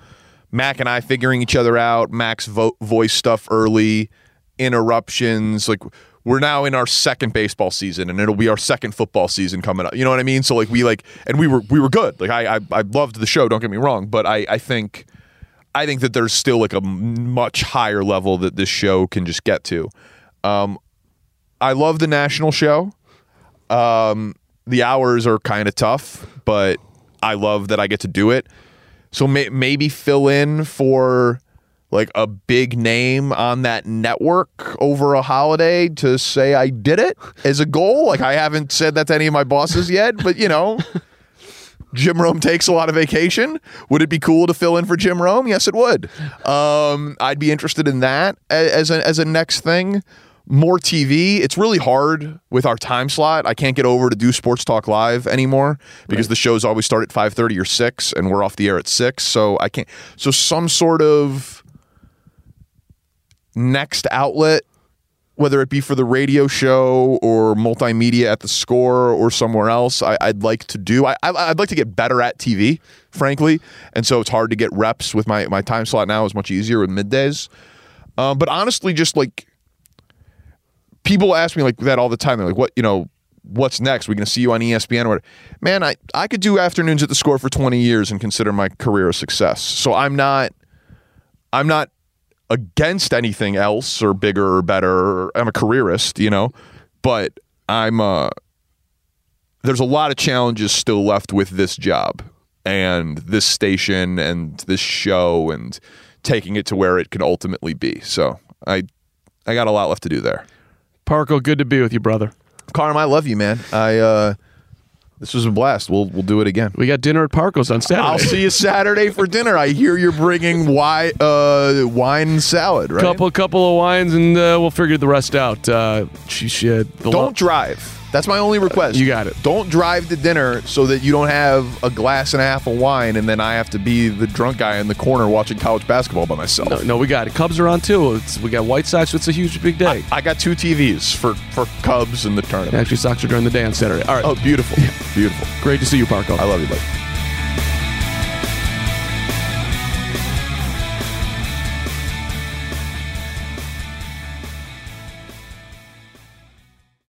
Mac and I figuring each other out. Mac's vo- voice stuff early, interruptions. Like we're now in our second baseball season, and it'll be our second football season coming up. You know what I mean? So like we like, and we were we were good. Like I I, I loved the show. Don't get me wrong, but I I think. I think that there's still like a much higher level that this show can just get to. Um, I love the national show. Um, the hours are kind of tough, but I love that I get to do it. So may- maybe fill in for like a big name on that network over a holiday to say I did it as a goal. Like I haven't said that to any of my bosses yet, but you know. Jim Rome takes a lot of vacation. Would it be cool to fill in for Jim Rome? Yes, it would. Um, I'd be interested in that as a, as a next thing. More T V. It's really hard with our time slot. I can't get over to do Sports Talk Live anymore because right. The shows always start at five thirty or six, and we're off the air at six. So I can't. So some sort of next outlet whether it be for the radio show or multimedia at the Score or somewhere else, I, I'd like to do. I, I'd like to get better at T V, frankly, and so it's hard to get reps with my, my time slot now is much easier with middays. Um, but honestly, just like people ask me like that all the time. They're like, "What you know? What's next? We're going to see you on E S P N?" Or, man, I I could do afternoons at the Score for twenty years and consider my career a success. So I'm not, I'm not. against anything else or bigger or better. I'm a careerist, you know, but I'm uh there's a lot of challenges still left with this job and this station and this show and taking it to where it can ultimately be. So I I got a lot left to do there. Parko, good to be with you, brother. Carm, I love you, man. I uh This was a blast. We'll we'll do it again. We got dinner at Parko's on Saturday. I'll see you Saturday for dinner. I hear you're bringing wine, uh, wine and salad, right? Couple couple of wines, and uh, we'll figure the rest out. Uh, she, she, the don't lo- drive. That's my only request. Uh, you got it. Don't drive to dinner so that you don't have a glass and a half of wine, and then I have to be the drunk guy in the corner watching college basketball by myself. No, no we got it. Cubs are on, too. It's, we got White Sox. So it's a huge, big day. I, I got two T Vs for, for Cubs and the tournament. Actually, Sox are during the day on Saturday. All right. Oh, beautiful. Beautiful. Great to see you, Parko. I love you, buddy.